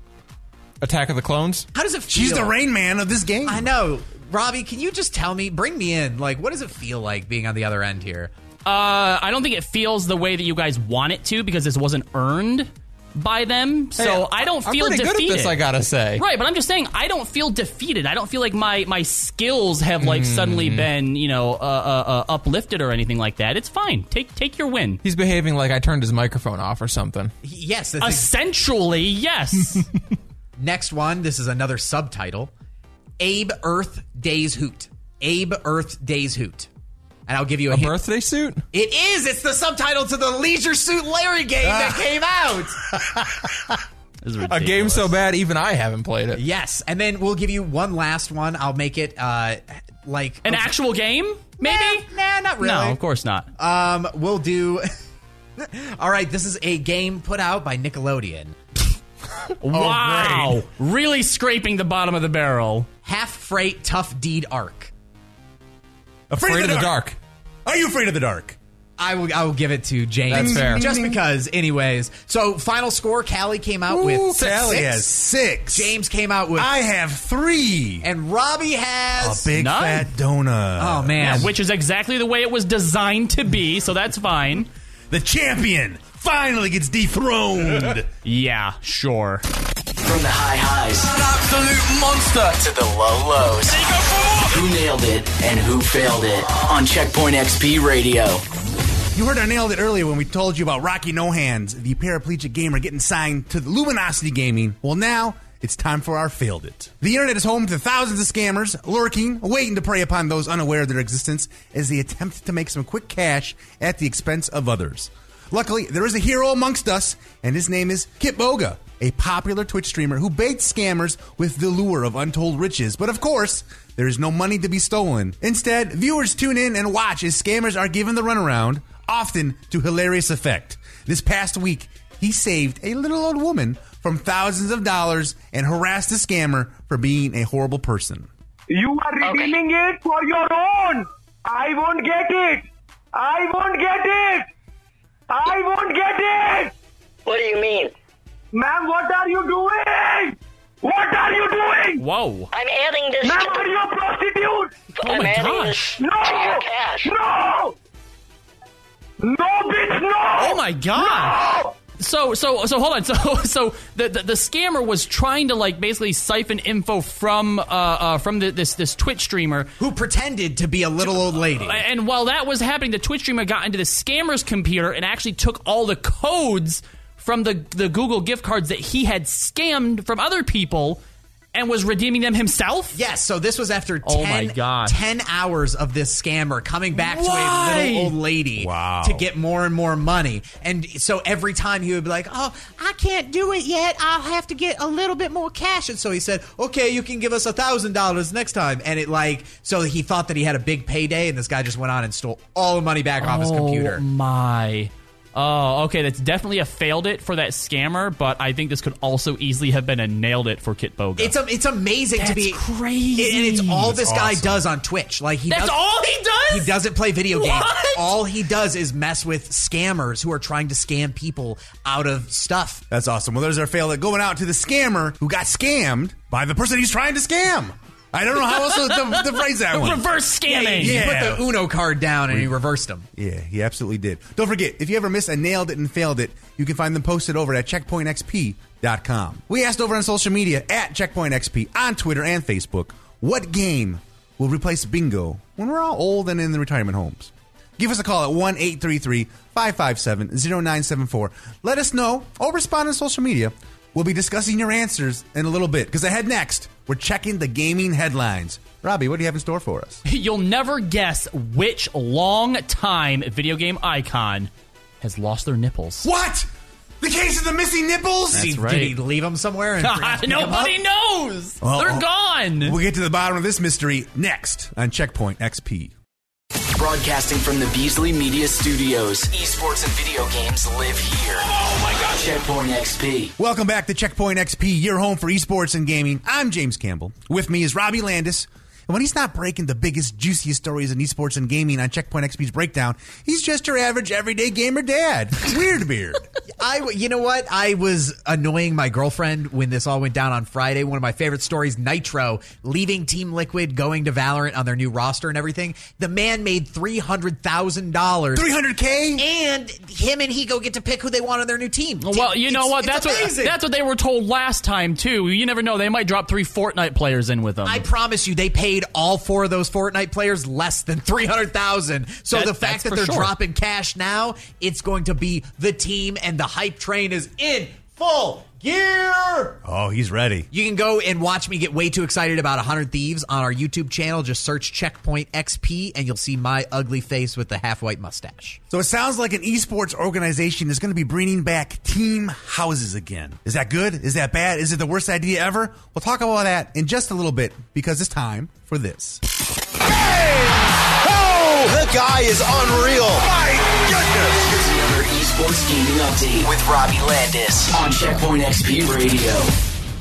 Attack of the Clones? How does it feel? She's the Rain Man of this game. I know. Robbie, can you just tell me, bring me in, like, what does it feel like being on the other end here? I don't think it feels the way that you guys want it to, because this wasn't earned by them, so hey, I don't feel defeated. I'm pretty good at this, I gotta say. Right, but I'm just saying, I don't feel defeated. I don't feel like my skills have, like, suddenly been, you know, uplifted or anything like that. It's fine. Take your win. He's behaving like I turned his microphone off or something. Yes. Essentially, yes. Next one, this is another subtitle. Abe Earth Day's Hoot. Abe Earth Day's Hoot. And I'll give you a hint. Birthday suit? It is! It's the subtitle to the Leisure Suit Larry game that came out! This is ridiculous. A game so bad even I haven't played it. Yes, and then we'll give you one last one. I'll make it like... An actual game? Maybe? Nah, not really. No, of course not. We'll do... Alright, this is a game put out by Nickelodeon. Wow! Really scraping the bottom of the barrel. Half Freight Tough Deed Arc. Afraid of the dark. Are you afraid of the dark? I will give it to James. That's fair. Just because, anyways. So, final score, Callie came out with six. Callie has six. James came out with... I have three. And Robbie has... A big fat donut. Oh, man. Yeah, which is exactly the way it was designed to be, so that's fine. The champion finally gets dethroned. Yeah, sure. From the high highs, an absolute monster, to the low lows. Who nailed it and who failed it on Checkpoint XP Radio. You heard I nailed it earlier when we told you about Rocky No Hands, the paraplegic gamer getting signed to the Luminosity Gaming. Well, now it's time for our Failed It. The internet is home to thousands of scammers lurking, waiting to prey upon those unaware of their existence as they attempt to make some quick cash at the expense of others. Luckily, there is a hero amongst us, and his name is Kit Boga, a popular Twitch streamer who baits scammers with the lure of untold riches. But of course, there is no money to be stolen. Instead, viewers tune in and watch as scammers are given the runaround, often to hilarious effect. This past week, he saved a little old woman from thousands of dollars and harassed the scammer for being a horrible person. You are redeeming it for your own. I won't get it. I won't get it. I won't get it. What do you mean? Ma'am, what are you doing? What are you doing? Whoa. I'm adding this. Ma'am, are you a prostitute? Oh my gosh. No. No. No, bitch, no! Oh my god! No! So hold on. So the scammer was trying to like basically siphon info from this Twitch streamer who pretended to be a little old lady. And while that was happening, the Twitch streamer got into the scammer's computer and actually took all the codes from the Google gift cards that he had scammed from other people. And was redeeming them himself? Yes, so this was after 10 hours of this scammer coming back to a little old lady to get more and more money. And so every time he would be like, oh, I can't do it yet. I'll have to get a little bit more cash. And so he said, okay, you can give us $1,000 next time. And it like, so he thought that he had a big payday and this guy just went on and stole all the money back off his computer. Oh, okay, that's definitely a failed it for that scammer, but I think this could also easily have been a nailed it for Kit Boga. It's amazing to be... That's crazy. And it's all this guy does on Twitch. Like that's all he does? He doesn't play video games. All he does is mess with scammers who are trying to scam people out of stuff. That's awesome. Well, there's our fail it going out to the scammer who got scammed by the person he's trying to scam. I don't know how else to phrase that one. Reverse scamming. Yeah. He put the Uno card down and he reversed them. Yeah, he absolutely did. Don't forget, if you ever miss a Nailed It and Failed It, you can find them posted over at checkpointxp.com. We asked over on social media at Checkpoint XP on Twitter and Facebook, what game will replace bingo when we're all old and in the retirement homes? Give us a call at 1-833-557-0974. Let us know or respond on social media. We'll be discussing your answers in a little bit, because ahead next, we're checking the gaming headlines. Robbie, what do you have in store for us? You'll never guess which long-time video game icon has lost their nipples. What? The case of the missing nipples? Did he leave them somewhere? Nobody knows! They're gone! We'll get to the bottom of this mystery next on Checkpoint XP. Broadcasting from the Beasley Media Studios. Esports and video games live here. Oh my God! Checkpoint XP. Welcome back to Checkpoint XP, your home for esports and gaming. I'm James Campbell. With me is Robbie Landis. And when he's not breaking the biggest, juiciest stories in esports and gaming on Checkpoint XP's Breakdown, he's just your average, everyday gamer dad. Weird beard. You know what? I was annoying my girlfriend when this all went down on Friday. One of my favorite stories, Nitro, leaving Team Liquid, going to Valorant on their new roster and everything. The man made $300,000. $300K? And him and Hiko get to pick who they want on their new team. Well, you know what? That's what they were told last time, too. You never know. They might drop 3 Fortnite players in with them. I promise you, they paid all 4 of those Fortnite players less than $300,000. So the fact that they're dropping cash now, it's going to be the team, and the hype train is in full gear. Oh, he's ready. You can go and watch me get way too excited about 100 Thieves on our YouTube channel. Just search Checkpoint XP, and you'll see my ugly face with the half-white mustache. So it sounds like an esports organization is going to be bringing back team houses again. Is that good? Is that bad? Is it the worst idea ever? We'll talk about that in just a little bit, because it's time for this. Hey! Oh! The guy is unreal. My goodness! Sports Gaming Update with Robbie Landis on Checkpoint XP Radio.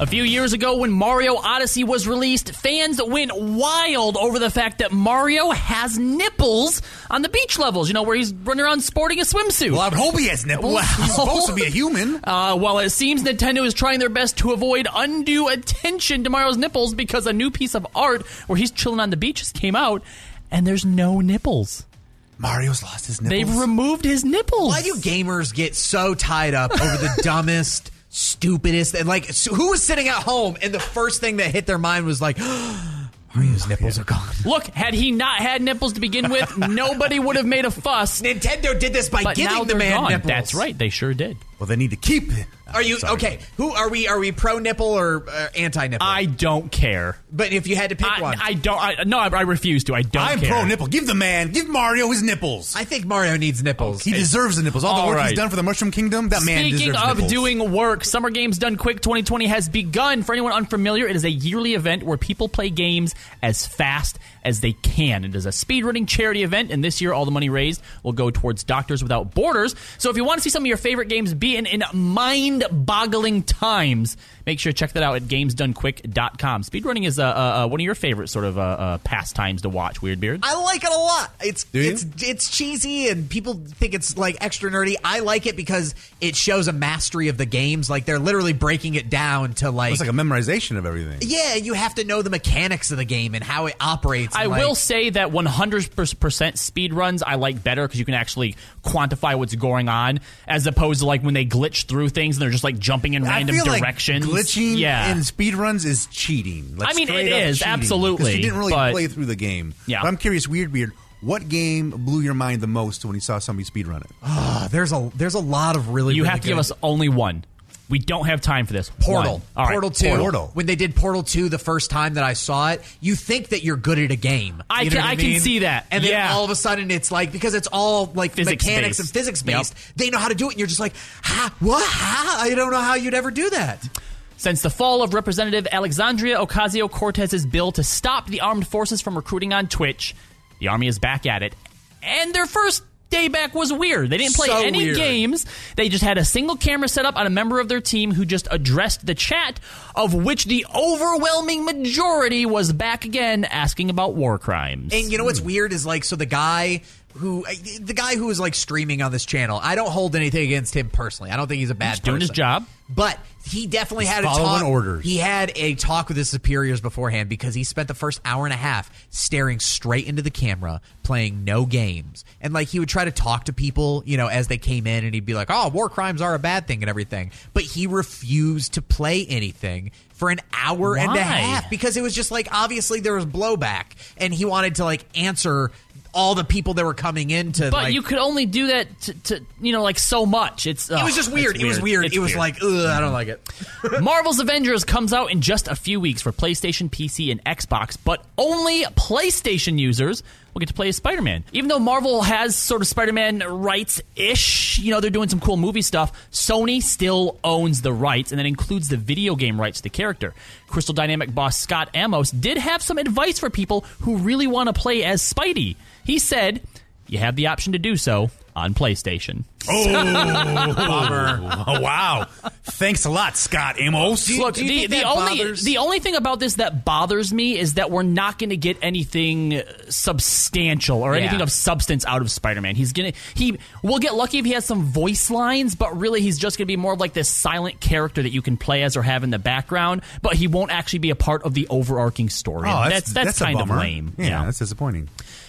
A few years ago when Mario Odyssey was released, fans went wild over the fact that Mario has nipples on the beach levels, you know, where he's running around sporting a swimsuit. Well, I hope he has nipples. Well, he's supposed to be a human. Well, it seems Nintendo is trying their best to avoid undue attention to Mario's nipples, because a new piece of art where he's chilling on the beach just came out, and there's no nipples. Mario's lost his nipples. They've removed his nipples. Why do gamers get so tied up over the dumbest, stupidest? And like, who was sitting at home and the first thing that hit their mind was like, Mario's nipples are gone. Look, had he not had nipples to begin with, nobody would have made a fuss. Nintendo did this by giving the man nipples. That's right, they sure did. Well, they need to keep it. Are you okay? Who are we? Are we pro nipple or anti nipple? I don't care. But if you had to pick one, I don't. I refuse to. I don't. I'm pro nipple. Give the man. Give Mario his nipples. I think Mario needs nipples. Okay. He deserves the nipples. All the work he's done for the Mushroom Kingdom, that man deserves nipples. Speaking of doing work, Summer Games Done Quick 2020 has begun. For anyone unfamiliar, it is a yearly event where people play games as fast as they can. It is a speedrunning charity event, and this year all the money raised will go towards Doctors Without Borders. So if you want to see some of your favorite games beaten in mind-boggling times, make sure to check that out at gamesdonequick.com. Speedrunning is one of your favorite sort of pastimes to watch, Weirdbeard. I like it a lot. It's cheesy, and people think it's like extra nerdy. I like it because it shows a mastery of the games. Like, they're literally breaking it down to like... It's like a memorization of everything. Yeah, you have to know the mechanics of the game and how it operates. I will say that 100% speedruns I like better because you can actually quantify what's going on as opposed to like when they glitch through things and they're just like jumping in random directions. Like glitching in speedruns is cheating. Like, I mean, it is, cheating, absolutely. Because you didn't really play through the game. Yeah. But I'm curious, Weirdbeard, what game blew your mind the most when you saw somebody speedrun it? There's a lot of really You really have to good. Give us only one. We don't have time for this. Portal. All right. Portal 2. Portal. When they did Portal 2 the first time that I saw it, you think that you're good at a game. I can see that. And then all of a sudden it's like, because it's all like physics mechanics based. And physics-based, they know how to do it, and you're just like, I don't know how you'd ever do that. Since the fall of Representative Alexandria Ocasio-Cortez's bill to stop the armed forces from recruiting on Twitch, the Army is back at it. And their first day back was weird. They didn't play any games. They just had a single camera set up on a member of their team who just addressed the chat, of which the overwhelming majority was back again asking about war crimes. And you know what's weird is like, so the guy who was like streaming on this channel, I don't hold anything against him personally. I don't think he's a bad person. He's doing his job. But he definitely had a talk. Following orders. He had a talk with his superiors beforehand because he spent the first hour and a half staring straight into the camera, playing no games. And like, he would try to talk to people, you know, as they came in, and he'd be like, oh, war crimes are a bad thing and everything. But he refused to play anything for an hour and a half because it was just like, obviously there was blowback and he wanted to like answer all the people that were coming in to, but like, you could only do that to you know, like, so much. It was just weird. It was weird. It was like, ugh, I don't like it. Marvel's Avengers comes out in just a few weeks for PlayStation, PC, and Xbox, but only PlayStation users will get to play as Spider-Man. Even though Marvel has sort of Spider-Man rights-ish, you know, they're doing some cool movie stuff, Sony still owns the rights, and that includes the video game rights to the character. Crystal Dynamics boss Scott Amos did have some advice for people who really want to play as Spidey. He said, you have the option to do so on PlayStation. Oh, bummer. Oh, wow. Thanks a lot, Scott Amos. Look, the only thing about this that bothers me is that we're not going to get anything substantial or anything of substance out of Spider-Man. We'll get lucky if he has some voice lines, but really he's just going to be more of like this silent character that you can play as or have in the background, but he won't actually be a part of the overarching story. Oh, that's kind of lame. Yeah, that's disappointing.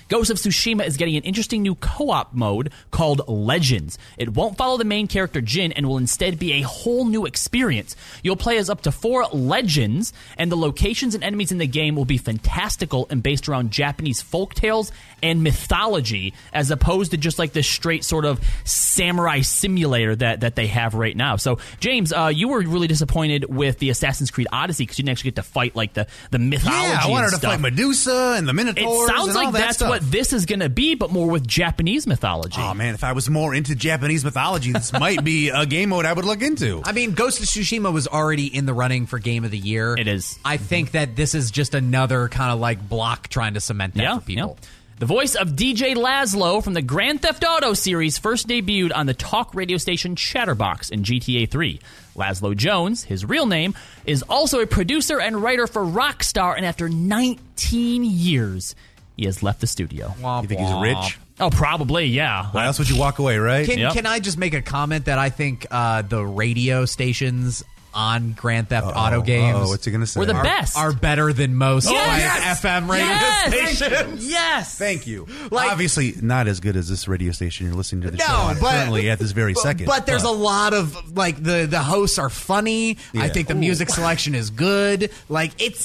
Ghost of Tsushima is getting an interesting new co-op mode called Legends. It won't follow the main character Jin and will instead be a whole new experience. You'll play as up to 4 legends, and the locations and enemies in the game will be fantastical and based around Japanese folktales and mythology, as opposed to just like this straight sort of samurai simulator that they have right now. So, James, you were really disappointed with the Assassin's Creed Odyssey because you didn't actually get to fight like the mythology. Yeah, I wanted to fight Medusa and the Minotaurs. It sounds and like all that's stuff. What this is going to be, but more with Japanese mythology. Oh man, if I was more into Japanese mythology, this might be a game mode I would look into. I mean, Ghost of Tsushima was already in the running for Game of the Year. It is. I think that this is just another kind of like block trying to cement that for people. Yeah. The voice of DJ Laszlo from the Grand Theft Auto series first debuted on the talk radio station Chatterbox in GTA 3. Laszlo Jones, his real name, is also a producer and writer for Rockstar, and after 19 years, he has left the studio. You think he's rich? Oh, probably, yeah. Why else would you walk away, right? Can I just make a comment that I think the radio stations on Grand Theft Auto games what's he gonna say? Were the best. Are better than most FM radio stations. Yes. Thank you. Like, obviously, not as good as this radio station you're listening to the show on currently at this very second. But there's a lot of, like, the hosts are funny. Yeah. I think the music selection is good. Like, it's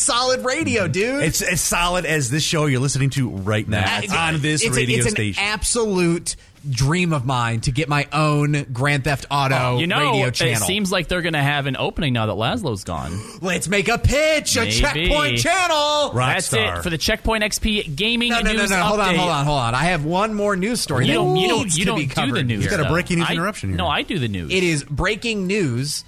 solid radio, dude. It's as solid as this show you're listening to right now on this radio station. It's an absolute dream of mine to get my own Grand Theft Auto radio channel. It seems like they're going to have an opening now that Laszlo's gone. Let's make a pitch, a Checkpoint channel. That's it for the Checkpoint XP gaming news update. Hold on. I have one more news story. You don't do the news. You've got a breaking news interruption here. No, I do the news. It is breaking news.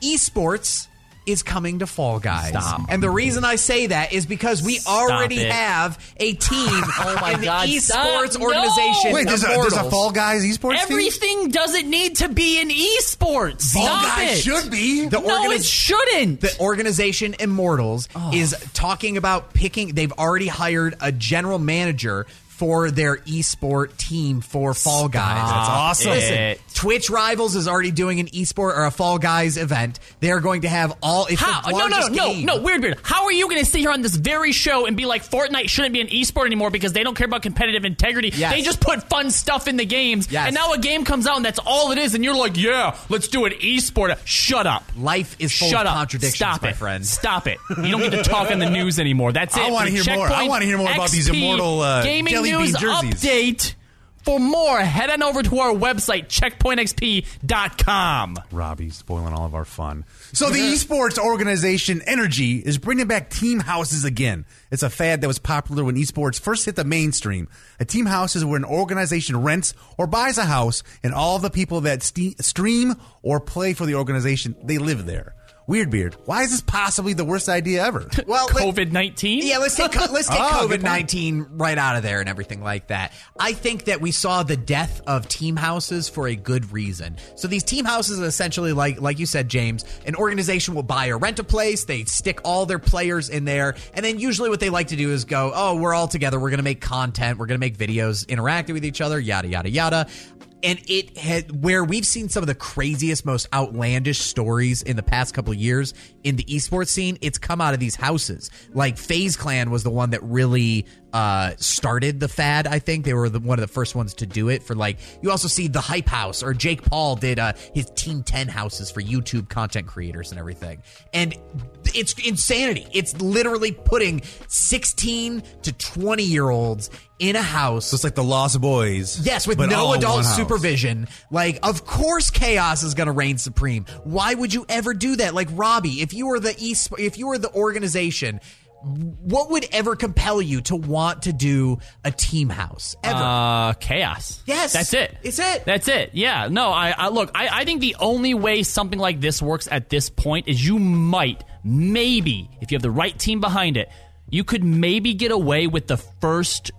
Esports is coming to Fall Guys. Stop. And the reason I say that is because we already have a team in the esports organization. Wait, there's a Fall Guys esports team? Everything doesn't need to be in esports. Fall Guys should be. It shouldn't. The organization Immortals is talking about picking. They've already hired a general manager for their esport team for Fall Guys. That's awesome. Listen, Twitch Rivals is already doing an esport or a Fall Guys event. They're going to have all... No, weird. How are you going to sit here on this very show and be like, Fortnite shouldn't be an esport anymore because they don't care about competitive integrity? Yes. They just put fun stuff in the games. Yes. And now a game comes out and that's all it is, and you're like, yeah, let's do an esport. Shut up. Life is full of contradictions, my friend. Stop it. You don't get to talk on the news anymore. That's it. I want to hear more. I want to hear more about these Immortal... gaming news update. For more, head on over to our website, checkpointxp.com. Robbie's spoiling all of our fun. So the esports organization Energy is bringing back team houses again. It's a fad that was popular when esports first hit the mainstream. A team house is where an organization rents or buys a house, and all the people that stream or play for the organization, they live there. Weird Beard, why is this possibly the worst idea ever? Well, COVID-19? Yeah, let's take COVID-19 right out of there and everything like that. I think that we saw the death of team houses for a good reason. So these team houses are essentially, like you said, James, an organization will buy or rent a place. They stick all their players in there. And then usually what they like to do is go, oh, we're all together. We're going to make content. We're going to make videos interacting with each other, yada, yada, yada. And it had, where we've seen some of the craziest, most outlandish stories in the past couple of years in the esports scene, it's come out of these houses. Like FaZe Clan was the one that really started the fad, I think. They were one of the first ones to do it. For like, you also see the Hype House, or Jake Paul did his Team 10 houses for YouTube content creators and everything. And it's insanity. It's literally putting 16 to 20-year-olds in a house. So it's like the Lost Boys. Yes, with no adult supervision. Like, of course chaos is going to reign supreme. Why would you ever do that? Like, Robbie, if you were the organization, what would ever compel you to want to do a team house? Ever? Chaos. Yes. That's it. It's it. That's it. Yeah. No, I think the only way something like this works at this point is you might, maybe, if you have the right team behind it, you could maybe get away with the first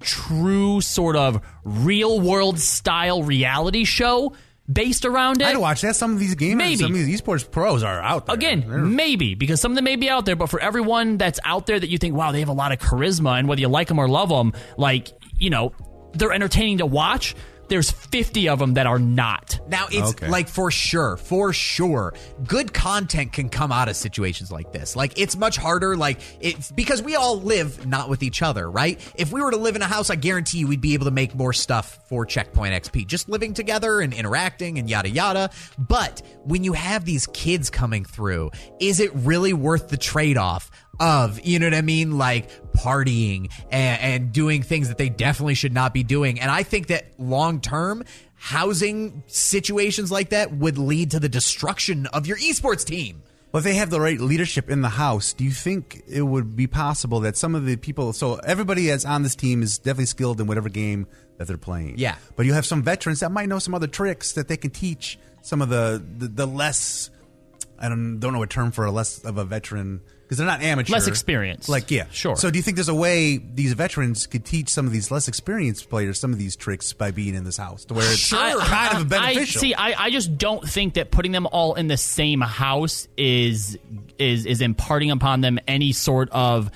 true sort of real-world style reality show based around it. I'd watch that. Some of these gamers, maybe. Some of these esports pros are out there. Again, maybe, because some of them may be out there, but for everyone that's out there that you think, wow, they have a lot of charisma, and whether you like them or love them, like, you know, they're entertaining to watch. There's 50 of them that are not. Now, it's like for sure, good content can come out of situations like this. Like, it's much harder, because we all live not with each other, right? If we were to live in a house, I guarantee you we'd be able to make more stuff for Checkpoint XP, just living together and interacting and yada, yada. But when you have these kids coming through, is it really worth the trade-off of, you know what I mean, like partying and doing things that they definitely should not be doing? And I think that long term, housing situations like that would lead to the destruction of your esports team. Well, if they have the right leadership in the house, do you think it would be possible that some of the people, so everybody that's on this team is definitely skilled in whatever game that they're playing. Yeah. But you have some veterans that might know some other tricks that they can teach some of the less, I don't know a term for a less of a veteran, because they're not amateur. Less experienced. Like, yeah. Sure. So do you think there's a way these veterans could teach some of these less experienced players some of these tricks by being in this house to where it's kind of beneficial? I just don't think that putting them all in the same house is imparting upon them any sort of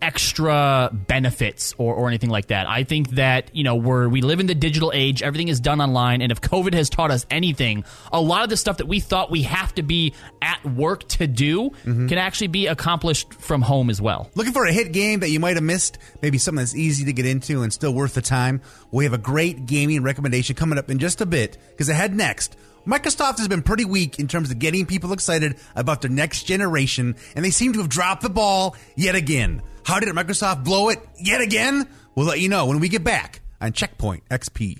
extra benefits or anything like that. I think that, you know, we live in the digital age, everything is done online, and if COVID has taught us anything, a lot of the stuff that we thought we have to be at work to do can actually be accomplished from home as well. Looking for a hit game that you might have missed, maybe something that's easy to get into and still worth the time? We have a great gaming recommendation coming up in just a bit, because ahead next, Microsoft has been pretty weak in terms of getting people excited about their next generation, and they seem to have dropped the ball yet again. How did Microsoft blow it yet again? We'll let you know when we get back on Checkpoint XP.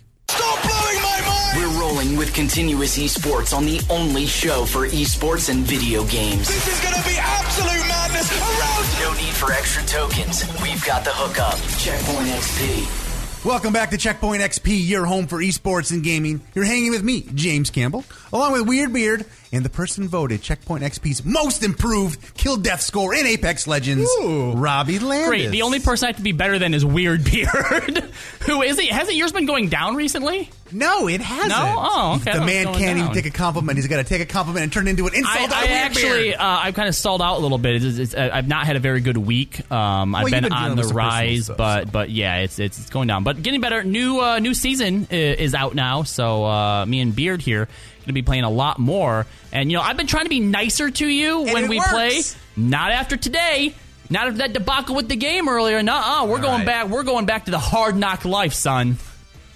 We're rolling with continuous esports on the only show for esports and video games. This is going to be absolute madness around. No need for extra tokens. We've got the hookup. Checkpoint XP. Welcome back to Checkpoint XP, your home for esports and gaming. You're hanging with me, James Campbell, along with Weird Beard, and the person voted Checkpoint XP's most improved kill death score in Apex Legends, Robbie Landis. Great, the only person I have to be better than is Weird Beard. Who is he? Hasn't yours been going down recently? No, it hasn't. No? Oh, okay. The man can't even take a compliment. He's got to take a compliment and turn it into an insult. I've kind of stalled out a little bit. I've not had a very good week. I've been on the rise, but yeah, it's going down. But getting better. New season is out now, so me and Beard here going to be playing a lot more. And, you know, I've been trying to be nicer to you when we play. Not after today. Not after that debacle with the game earlier. Nuh-uh. We're going back. We're going back to the hard knock life, son.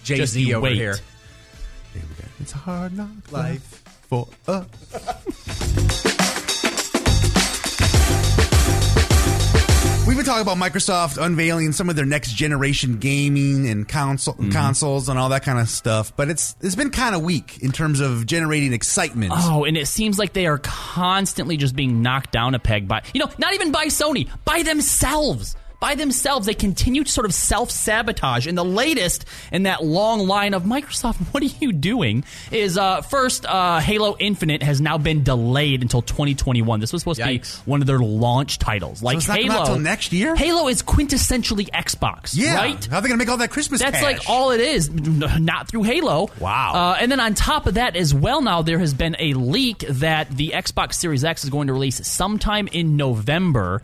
Jay-Z over here. There we go. It's a hard knock life for us. We've been talking about Microsoft unveiling some of their next generation gaming and consoles and all that kind of stuff, but it's been kind of weak in terms of generating excitement. Oh, and it seems like they are constantly just being knocked down a peg by, you know, not even by Sony, by themselves. By themselves, they continue to sort of self-sabotage. And the latest in that long line of Microsoft, what are you doing, is first, Halo Infinite has now been delayed until 2021. This was supposed to be one of their launch titles. Like, so it's not Halo, until next year? Halo is quintessentially Xbox, right? How are they going to make all that Christmas cash? That's like all it is, not through Halo. Wow. And then on top of that as well now, there has been a leak that the Xbox Series X is going to release sometime in November.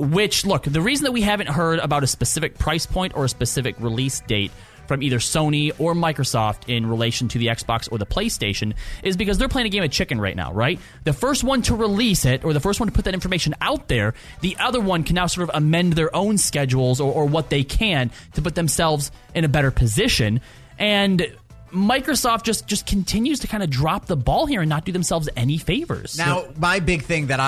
Which, look, the reason that we haven't heard about a specific price point or a specific release date from either Sony or Microsoft in relation to the Xbox or the PlayStation is because they're playing a game of chicken right now, right? The first one to release it, or the first one to put that information out there, the other one can now sort of amend their own schedules or what they can to put themselves in a better position. And Microsoft just continues to kind of drop the ball here and not do themselves any favors. Now, my big thing that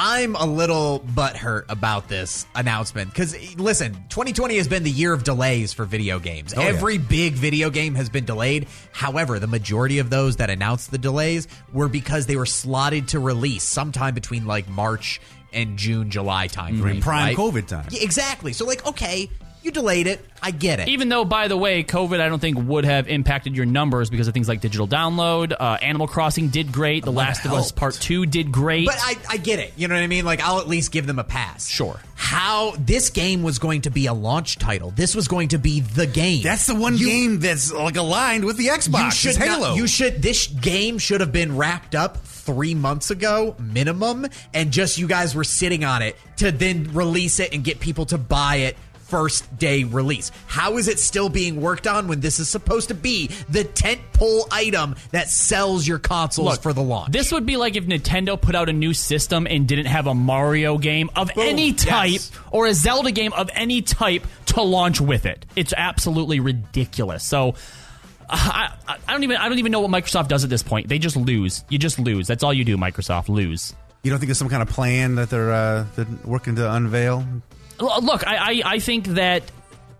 I'm a little butthurt about this announcement because, listen, 2020 has been the year of delays for video games. Every big video game has been delayed. However, the majority of those that announced the delays were because they were slotted to release sometime between, like, March and June, July time. Prime COVID time. Yeah, exactly. So, like, okay, you delayed it. I get it. Even though, by the way, COVID, I don't think would have impacted your numbers because of things like digital download. Animal Crossing did great. The Last of Us Part 2 did great. But I get it. You know what I mean? Like, I'll at least give them a pass. Sure. How this game was going to be a launch title. This was going to be the game. That's the one game that's, like, aligned with the Xbox. This game should have been wrapped up 3 months ago, minimum, and just you guys were sitting on it to then release it and get people to buy it. First day release. How is it still being worked on when this is supposed to be the tentpole item that sells your consoles for the launch? This would be like if Nintendo put out a new system and didn't have a Mario game of any type or a Zelda game of any type to launch with it. It's absolutely ridiculous. So I don't even know what Microsoft does at this point. They just lose. You just lose. That's all you do, Microsoft. Lose. You don't think there's some kind of plan that they're working to unveil? Look, I think that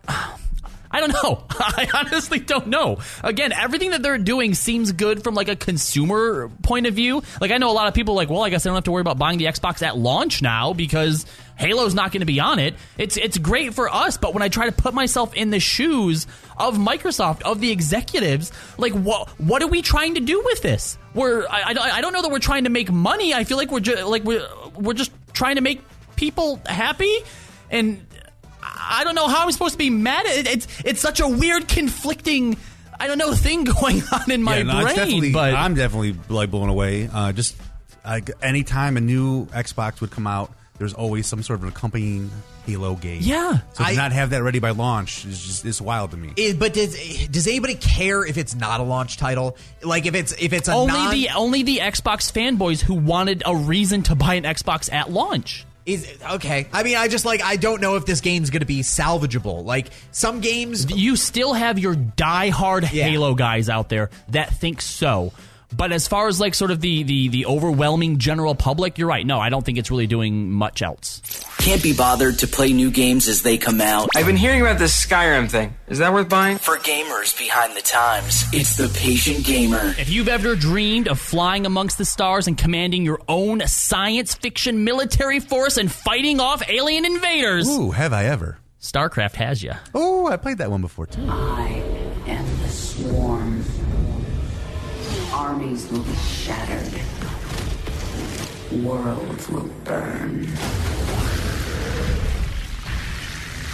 I don't know. I honestly don't know. Again, everything that they're doing seems good from, like, a consumer point of view. Like, I know a lot of people are like, well, I guess I don't have to worry about buying the Xbox at launch now because Halo's not going to be on it. It's great for us, but when I try to put myself in the shoes of Microsoft, of the executives, like, what are we trying to do with this? I don't know that we're trying to make money. I feel like we're just trying to make people happy. And I don't know how I'm supposed to be mad at it. It's such a weird, conflicting, I don't know, thing going on in my brain. But I'm definitely, like, blown away. Just like any time a new Xbox would come out, there's always some sort of an accompanying Halo game. Yeah. So to not have that ready by launch is just wild to me. But does anybody care if it's not a launch title? Like, if it's a only the Xbox fanboys who wanted a reason to buy an Xbox at launch. Okay. I mean, I just, like, I don't know if this game's going to be salvageable. Like, some games, you still have your diehard Halo guys out there that think so. But as far as like sort of the overwhelming general public, you're right. No, I don't think it's really doing much else. Can't be bothered to play new games as they come out. I've been hearing about this Skyrim thing. Is that worth buying? For gamers behind the times, it's The Patient Gamer. If you've ever dreamed of flying amongst the stars and commanding your own science fiction military force and fighting off alien invaders. Ooh, have I ever. StarCraft has you. Oh, I played that one before too. I am the swarm. Armies will be shattered. Worlds will burn.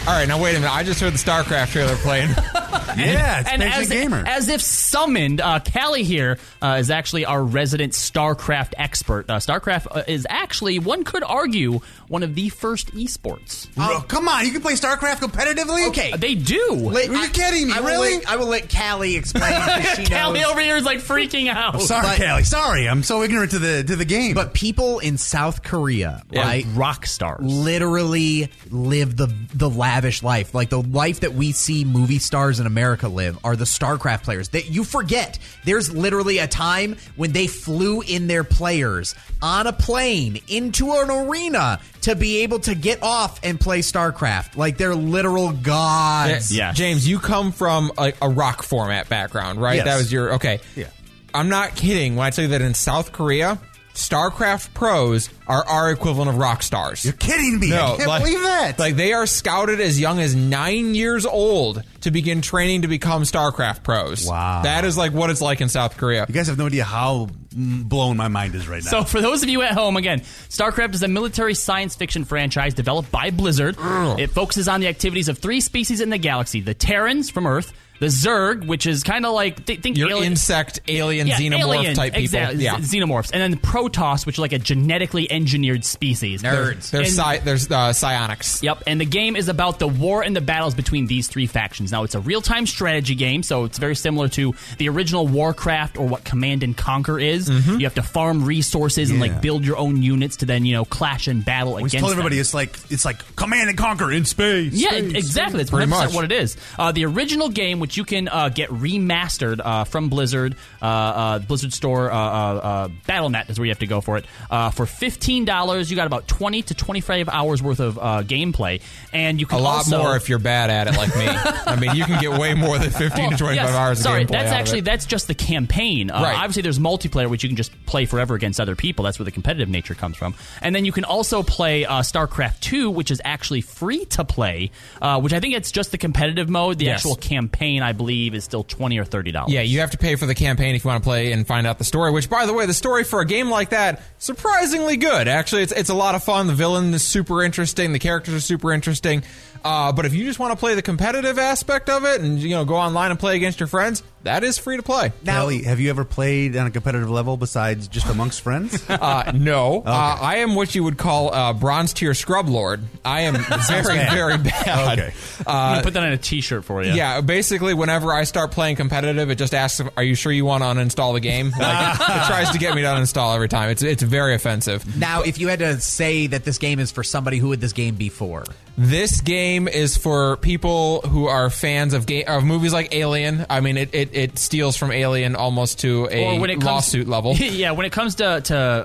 All right, now wait a minute. I just heard the StarCraft trailer playing. Yeah, it's Patient Gamer. As if summoned, Callie here is actually our resident StarCraft expert. StarCraft is actually, one could argue, one of the first esports. Oh, come on. You can play StarCraft competitively? Okay. They do. Are you kidding me? Really? I will let Callie explain because she Callie knows. Over here is like freaking out. I'm sorry, Callie. Sorry. I'm so ignorant to the game. But people in South Korea, right? Rock stars. Literally live the lavish life, like the life that we see movie stars in America live, are the StarCraft players. That you forget. There's literally a time when they flew in their players on a plane into an arena to be able to get off and play StarCraft. Like they're literal gods. Yeah. James, you come from like a rock format background, right? Yes. That was your okay. Yeah. I'm not kidding when I tell you that in South Korea, StarCraft pros are our equivalent of rock stars. You're kidding me. No, I can't believe that. Like, they are scouted as young as 9 years old to begin training to become StarCraft pros. Wow. That is, like, what it's like in South Korea. You guys have no idea how blown my mind is right now. So, for those of you at home, again, StarCraft is a military science fiction franchise developed by Blizzard. Ugh. It focuses on the activities of three species in the galaxy. The Terrans from Earth. The Zerg, which is kind of like... think your alien, insect, alien, yeah, xenomorph alien, type people. Yeah. Xenomorphs. And then the Protoss, which are like a genetically engineered species. Nerds. There's psionics. Yep. And the game is about the war and the battles between these three factions. Now, it's a real-time strategy game, so it's very similar to the original Warcraft or what Command & Conquer is. Mm-hmm. You have to farm resources and like build your own units to then, you know, clash and battle against them. We tell everybody it's like Command & Conquer in space. Yeah, exactly. That's 100% what it is. The original game, which you can get remastered from Blizzard, Blizzard Store, Battle.net is where you have to go for it. For $15, you got about 20 to 25 hours worth of gameplay, and you can a lot more if you're bad at it like me. I mean, you can get way more than 15 to 25 hours. Of gameplay that's just the campaign. Right. Obviously, there's multiplayer, which you can just play forever against other people. That's where the competitive nature comes from. And then you can also play StarCraft 2, which is actually free to play, which I think it's just the competitive mode. The actual campaign, I believe, is still $20 or $30. Yeah, you have to pay for the campaign if you want to play and find out the story, which, by the way, the story for a game like that, surprisingly good. Actually, it's a lot of fun. The villain is super interesting. The characters are super interesting. But if you just want to play the competitive aspect of it and, you know, go online and play against your friends, that is free to play. Now, Kelly, have you ever played on a competitive level besides just amongst friends? No. Okay. I am what you would call a bronze tier scrub lord. I am very, very bad. Okay. I'm going to put that on a t-shirt for you. Yeah, basically whenever I start playing competitive, it just asks, are you sure you want to uninstall the game? Like, it tries to get me to uninstall every time. It's very offensive. Now, if you had to say that this game is for somebody, who would this game be for? This game is for people who are fans of movies like Alien. I mean, it steals from Alien almost to a lawsuit level. Yeah, when it comes to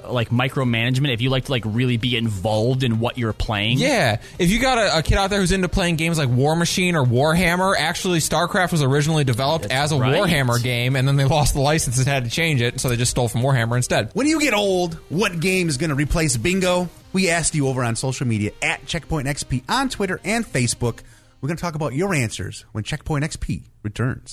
like micromanagement, if you like to like really be involved in what you're playing. Yeah, if you got a kid out there who's into playing games like War Machine or Warhammer, actually StarCraft was originally developed as a Warhammer game, and then they lost the license and had to change it, so they just stole from Warhammer instead. When you get old, what game is going to replace bingo? We asked you over on social media at Checkpoint XP on Twitter and Facebook. We're going to talk about your answers when Checkpoint XP returns.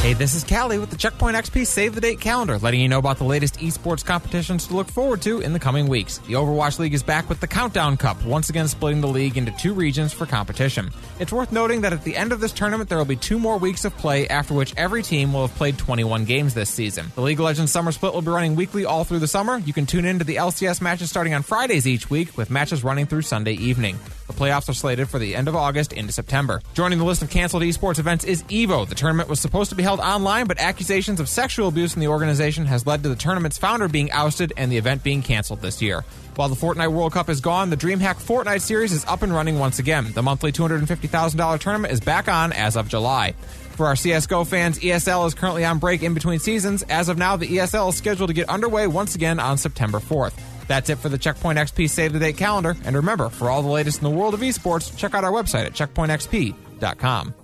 Hey, this is Callie with the Checkpoint XP Save the Date calendar, letting you know about the latest esports competitions to look forward to in the coming weeks. The Overwatch League is back with the Countdown Cup, once again splitting the league into two regions for competition. It's worth noting that at the end of this tournament, there will be 2 more weeks of play, after which every team will have played 21 games this season. The League of Legends Summer Split will be running weekly all through the summer. You can tune in to the LCS matches starting on Fridays each week, with matches running through Sunday evening. The playoffs are slated for the end of August into September. Joining the list of canceled esports events is EVO. The tournament was supposed to be held held online, but accusations of sexual abuse in the organization has led to the tournament's founder being ousted and the event being canceled this year. While the Fortnite World Cup is gone, the DreamHack Fortnite series is up and running once again. The monthly $250,000 tournament is back on as of July. For our CSGO fans, ESL is currently on break in between seasons. As of now, the ESL is scheduled to get underway once again on September 4th. That's it for the Checkpoint XP Save the Date calendar. And remember, for all the latest in the world of esports, check out our website at checkpointxp.com.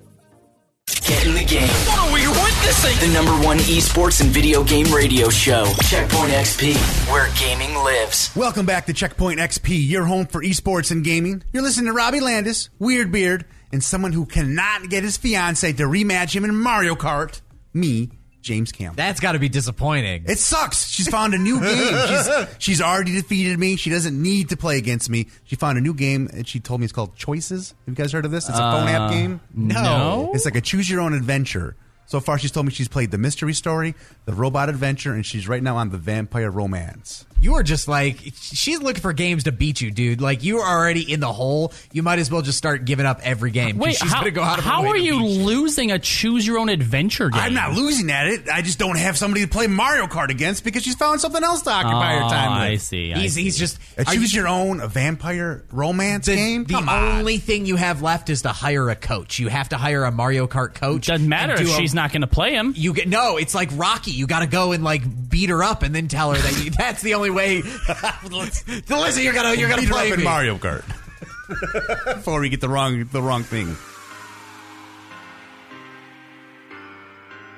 Get in the game. What are we witnessing? The number one esports and video game radio show, Checkpoint XP, where gaming lives. Welcome back to Checkpoint XP, your home for esports and gaming. You're listening to Robbie Landis, Weird Beard, and someone who cannot get his fiance to rematch him in Mario Kart, me, James Campbell. That's got to be disappointing. It sucks. She's found a new game. She's already defeated me. She doesn't need to play against me. She found a new game, and she told me it's called Choices. Have you guys heard of this? It's a phone app game. No. It's like a choose-your-own-adventure. So far, she's told me she's played The Mystery Story, The Robot Adventure, and she's right now on The Vampire Romance. You are just like, she's looking for games to beat you, dude. Like, you are already in the hole. You might as well just start giving up every game. Wait, she's going to go out of how are you losing a choose-your-own-adventure game? I'm not losing at it. I just don't have somebody to play Mario Kart against because she's found something else to occupy her time with. I see. He's just a choose-your-own Vampire Romance game? The only thing you have left is to hire a coach. You have to hire a Mario Kart coach. Doesn't matter if she's not going to play him. It's like Rocky. You got to go and like beat her up and then tell her that that's the only way. Listen, you're gonna play her up in Mario Kart before we get the wrong thing.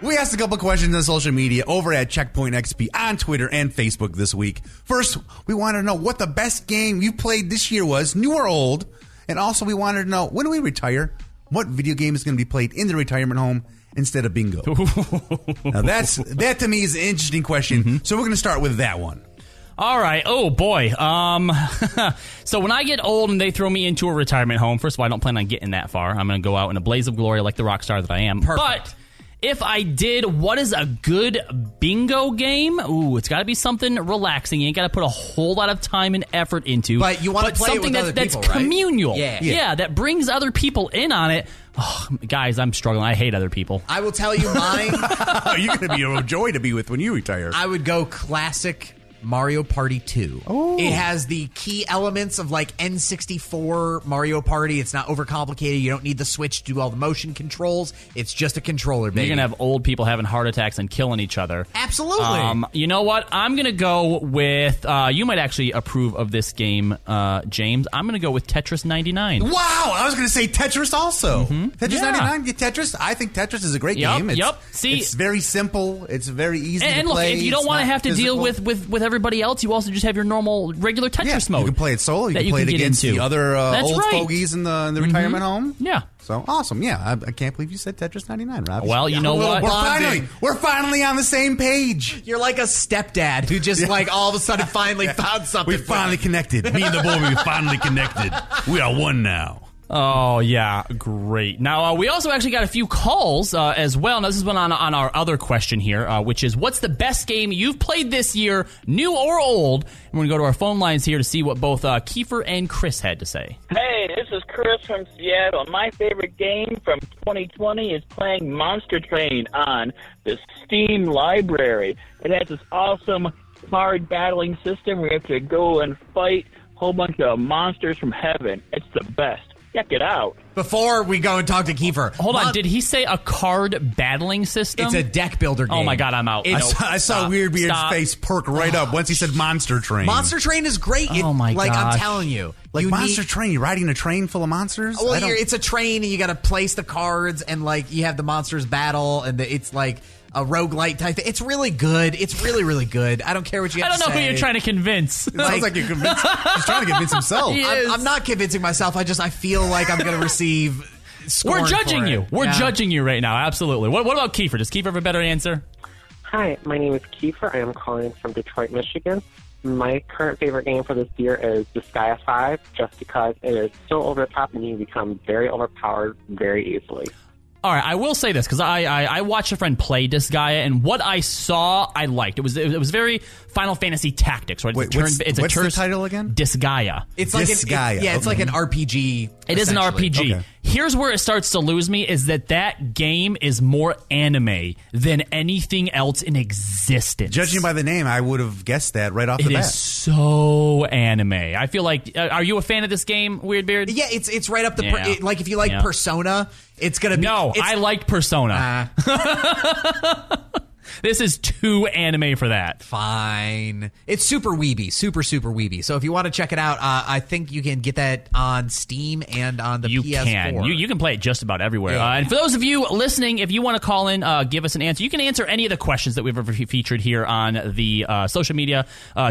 We asked a couple questions on social media over at Checkpoint XP on Twitter and Facebook this week. First, we wanted to know what the best game you played this year was, new or old, and also we wanted to know when we retire, what video game is going to be played in the retirement home instead of bingo. Now that to me is an interesting question. Mm-hmm. So we're going to start with that one. All right. Oh, boy. So when I get old and they throw me into a retirement home, first of all, I don't plan on getting that far. I'm going to go out in a blaze of glory like the rock star that I am. Perfect. But if I did, what is a good bingo game? Ooh, it's got to be something relaxing. You ain't got to put a whole lot of time and effort into. But you want to play something it with that's people, communal. Right? Yeah, that brings other people in on it. Oh, guys, I'm struggling. I hate other people. I will tell you mine. You're going to be a joy to be with when you retire. I would go classic Mario Party 2. Oh. It has the key elements of like N64 Mario Party. It's not overcomplicated. You don't need the Switch to do all the motion controls. It's just a controller, baby. You're going to have old people having heart attacks and killing each other. Absolutely. You know what? I'm going to go with, you might actually approve of this game, James. I'm going to go with Tetris 99. Wow. I was going to say Tetris also. Mm-hmm. Tetris 99? Get Tetris? I think Tetris is a great game. Yep. See, it's very simple. It's very easy to play. And look, if you don't want to have to deal with everybody else, you also just have your normal, regular Tetris mode. You can play it solo. You can play it against the other old fogies in the mm-hmm. retirement home. Yeah. So awesome. Yeah. I can't believe you said Tetris 99, Rob. Well, you know what? We're finally on the same page. You're like a stepdad who just like all of a sudden finally found something. We finally connected. Me and the boy, we finally connected. We are one now. Oh, yeah. Great. Now, we also actually got a few calls as well. Now, this is one on our other question here, which is, what's the best game you've played this year, new or old? And we're going to go to our phone lines here to see what both Kiefer and Chris had to say. Hey, this is Chris from Seattle. My favorite game from 2020 is playing Monster Train on the Steam library. It has this awesome card battling system where you have to go and fight a whole bunch of monsters from heaven. It's the best. Check it out. Before we go and talk to Kiefer. Hold on. Did he say a card battling system? It's a deck builder game. Oh, my God. I'm out. I saw Weird Beard's face perk right up once he said Monster Train. Monster Train is great. Oh, my God. I'm telling you. Like, Monster Train, you're riding a train full of monsters? Well, it's a train, and you got to place the cards, and, like, you have the monsters battle, and it's, like, a roguelite type thing. It's really good. It's really, really good. I don't care what you have to say. I don't know who you're trying to convince. It sounds like you're convinced. He's trying to convince himself. I'm not convincing myself. I feel like I'm going to receive scorn. We're judging you. We're judging you right now. Absolutely. What about Kiefer? Does Kiefer have a better answer? Hi, my name is Kiefer. I am calling from Detroit, Michigan. My current favorite game for this year is Disgaea 5, just because it is so over the top and you become very overpowered very easily. All right, I will say this because I watched a friend play Disgaea, and what I saw, I liked. It was very Final Fantasy Tactics, right? What's the title again? Disgaea. It's like an RPG. It is an RPG. Okay. Here's where it starts to lose me, is that that game is more anime than anything else in existence. Judging by the name, I would have guessed that right off the bat. It is so anime. I feel like, are you a fan of this game, Weirdbeard? Yeah, it's right up the... Yeah. Like, if you like Persona, it's going to be... No, I like Persona. This is too anime for that. Fine. It's super weeby. Super, super weeby. So if you want to check it out, I think you can get that on Steam and on the PS4. Can. You can play it just about everywhere. Yeah. And for those of you listening, if you want to call in, give us an answer. You can answer any of the questions that we've ever featured here on the social media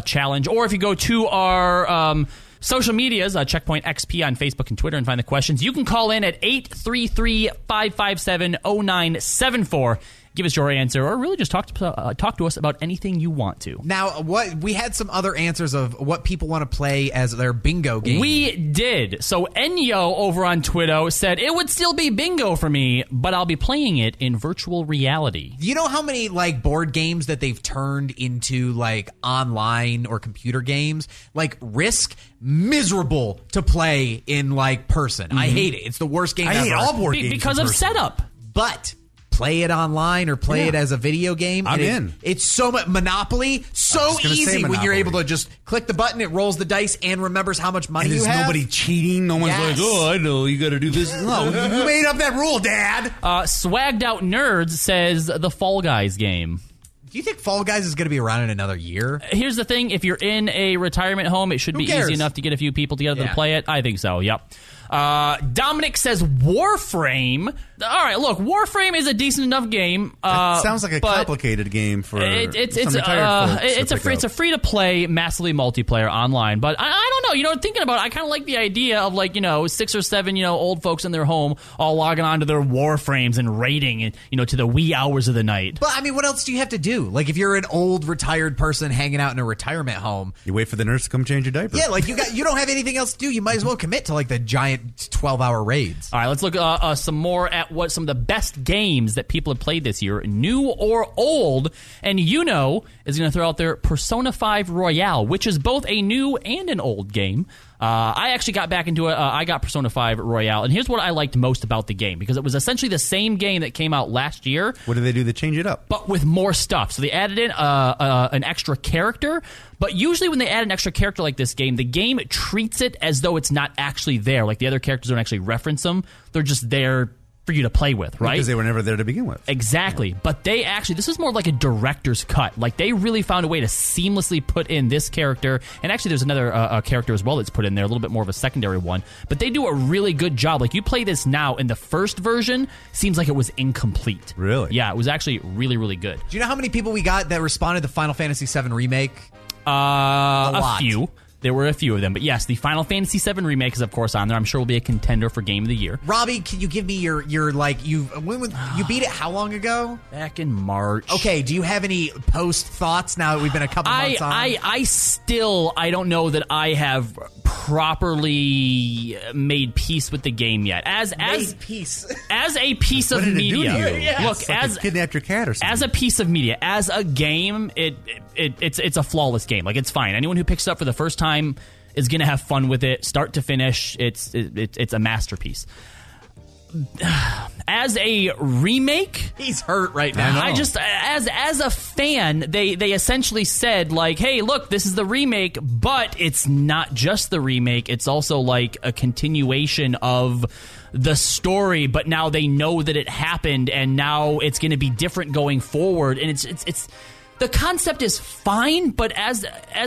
challenge. Or if you go to our... social medias, Checkpoint XP on Facebook and Twitter, and find the questions. You can call in at 833-557-0974. Give us your answer, or really just talk to us about anything you want to. Now, what we had some other answers of what people want to play as their bingo game. We did. So Enyo over on Twitter said, it would still be bingo for me, but I'll be playing it in virtual reality. You know how many like board games that they've turned into like online or computer games? Like Risk. Miserable to play in like person. Mm-hmm. I hate it. It's the worst game ever. I hate all board games because of setup. But play it online or play it as a video game. I'm in. It's so much Monopoly. So easy when you're able to just click the button, it rolls the dice and remembers how much money you have. There's nobody cheating. No one's like, oh, I know you got to do this. No, you made up that rule, Dad. Swagged Out Nerds says the Fall Guys game. Do you think Fall Guys is going to be around in another year? Here's the thing. If you're in a retirement home, it should be easy enough to get a few people together to play it. I think so, yep. Dominic says Warframe. All right, look, Warframe is a decent enough game. It sounds like a complicated game for some retired folks. It's a free-to-play, massively multiplayer online. But I don't know. You know, thinking about it, I kind of like the idea of, like, you know, 6 or 7, you know, old folks in their home all logging on to their Warframes and raiding, and, you know, to the wee hours of the night. But, I mean, what else do you have to do? Like, if you're an old retired person hanging out in a retirement home, you wait for the nurse to come change your diaper. Yeah, like you don't have anything else to do. You might as well commit to like the giant 12-hour raids. All right, let's look some more at what some of the best games that people have played this year, new or old. And is going to throw out their Persona 5 Royale, which is both a new and an old game. I actually got back into it. I got Persona 5 Royale, and here's what I liked most about the game, because it was essentially the same game that came out last year. What did they do to change it up? But with more stuff. So they added in an extra character, but usually when they add an extra character like this game, the game treats it as though it's not actually there. Like the other characters don't actually reference them. They're just there for you to play with, right? Because they were never there to begin with. Exactly. But they actually, this is more like a director's cut. Like, they really found a way to seamlessly put in this character, and actually there's another character as well that's put in there, a little bit more of a secondary one, but they do a really good job. Like, you play this now, and the first version seems like it was incomplete. Really? Yeah, it was actually really, really good. Do you know how many people we got that responded to Final Fantasy VII Remake? A few. There were a few of them, but yes, the Final Fantasy VII Remake is, of course, on there. I'm sure will be a contender for Game of the Year. Robbie, can you give me you beat it how long ago? Back in March. Okay, do you have any post thoughts now that we've been a couple months on? I don't know that I have properly made peace with the game yet. As a piece of media. Look, as kidnapped your cat or something. As a piece of media, as a game, it's a flawless game. Like, it's fine. Anyone who picks it up for the first time is going to have fun with it, start to finish. It's a masterpiece. As a remake, he's hurt right now. I just, as a fan, they essentially said, like, hey, look, this is the remake, but it's not just the remake. It's also like a continuation of the story, but now they know that it happened, and now it's going to be different going forward. And it's the concept is fine, but as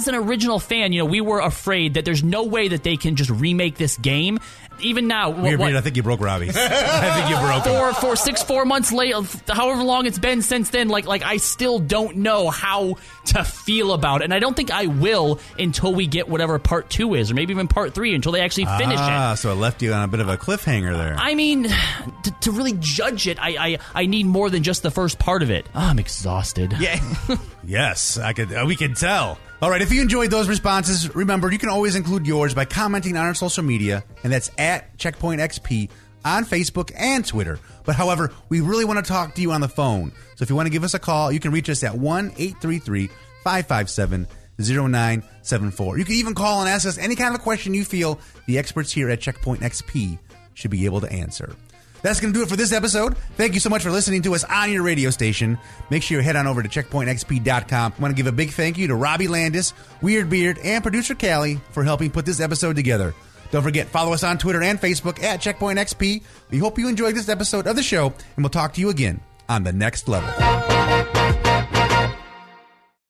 an original fan, you know, we were afraid that there's no way that they can just remake this game. Even now, I think you broke Robbie. I think you broke him. 4 months later, however long it's been since then, like I still don't know how to feel about it, and I don't think I will until we get whatever part 2 is, or maybe even part 3, until they actually finish it. Ah, so it left you on a bit of a cliffhanger there. I mean, to really judge it, I need more than just the first part of it. Oh, I'm exhausted. Yeah. Yes, I could. We can tell. All right, if you enjoyed those responses, remember, you can always include yours by commenting on our social media, and that's at Checkpoint XP on Facebook and Twitter. But, however, we really want to talk to you on the phone. So if you want to give us a call, you can reach us at 1-833-557-0974. You can even call and ask us any kind of a question you feel the experts here at Checkpoint XP should be able to answer. That's going to do it for this episode. Thank you so much for listening to us on your radio station. Make sure you head on over to checkpointxp.com. I want to give a big thank you to Robbie Landis, Weird Beard, and producer Callie for helping put this episode together. Don't forget, follow us on Twitter and Facebook at Checkpoint XP. We hope you enjoyed this episode of the show, and we'll talk to you again on the next level.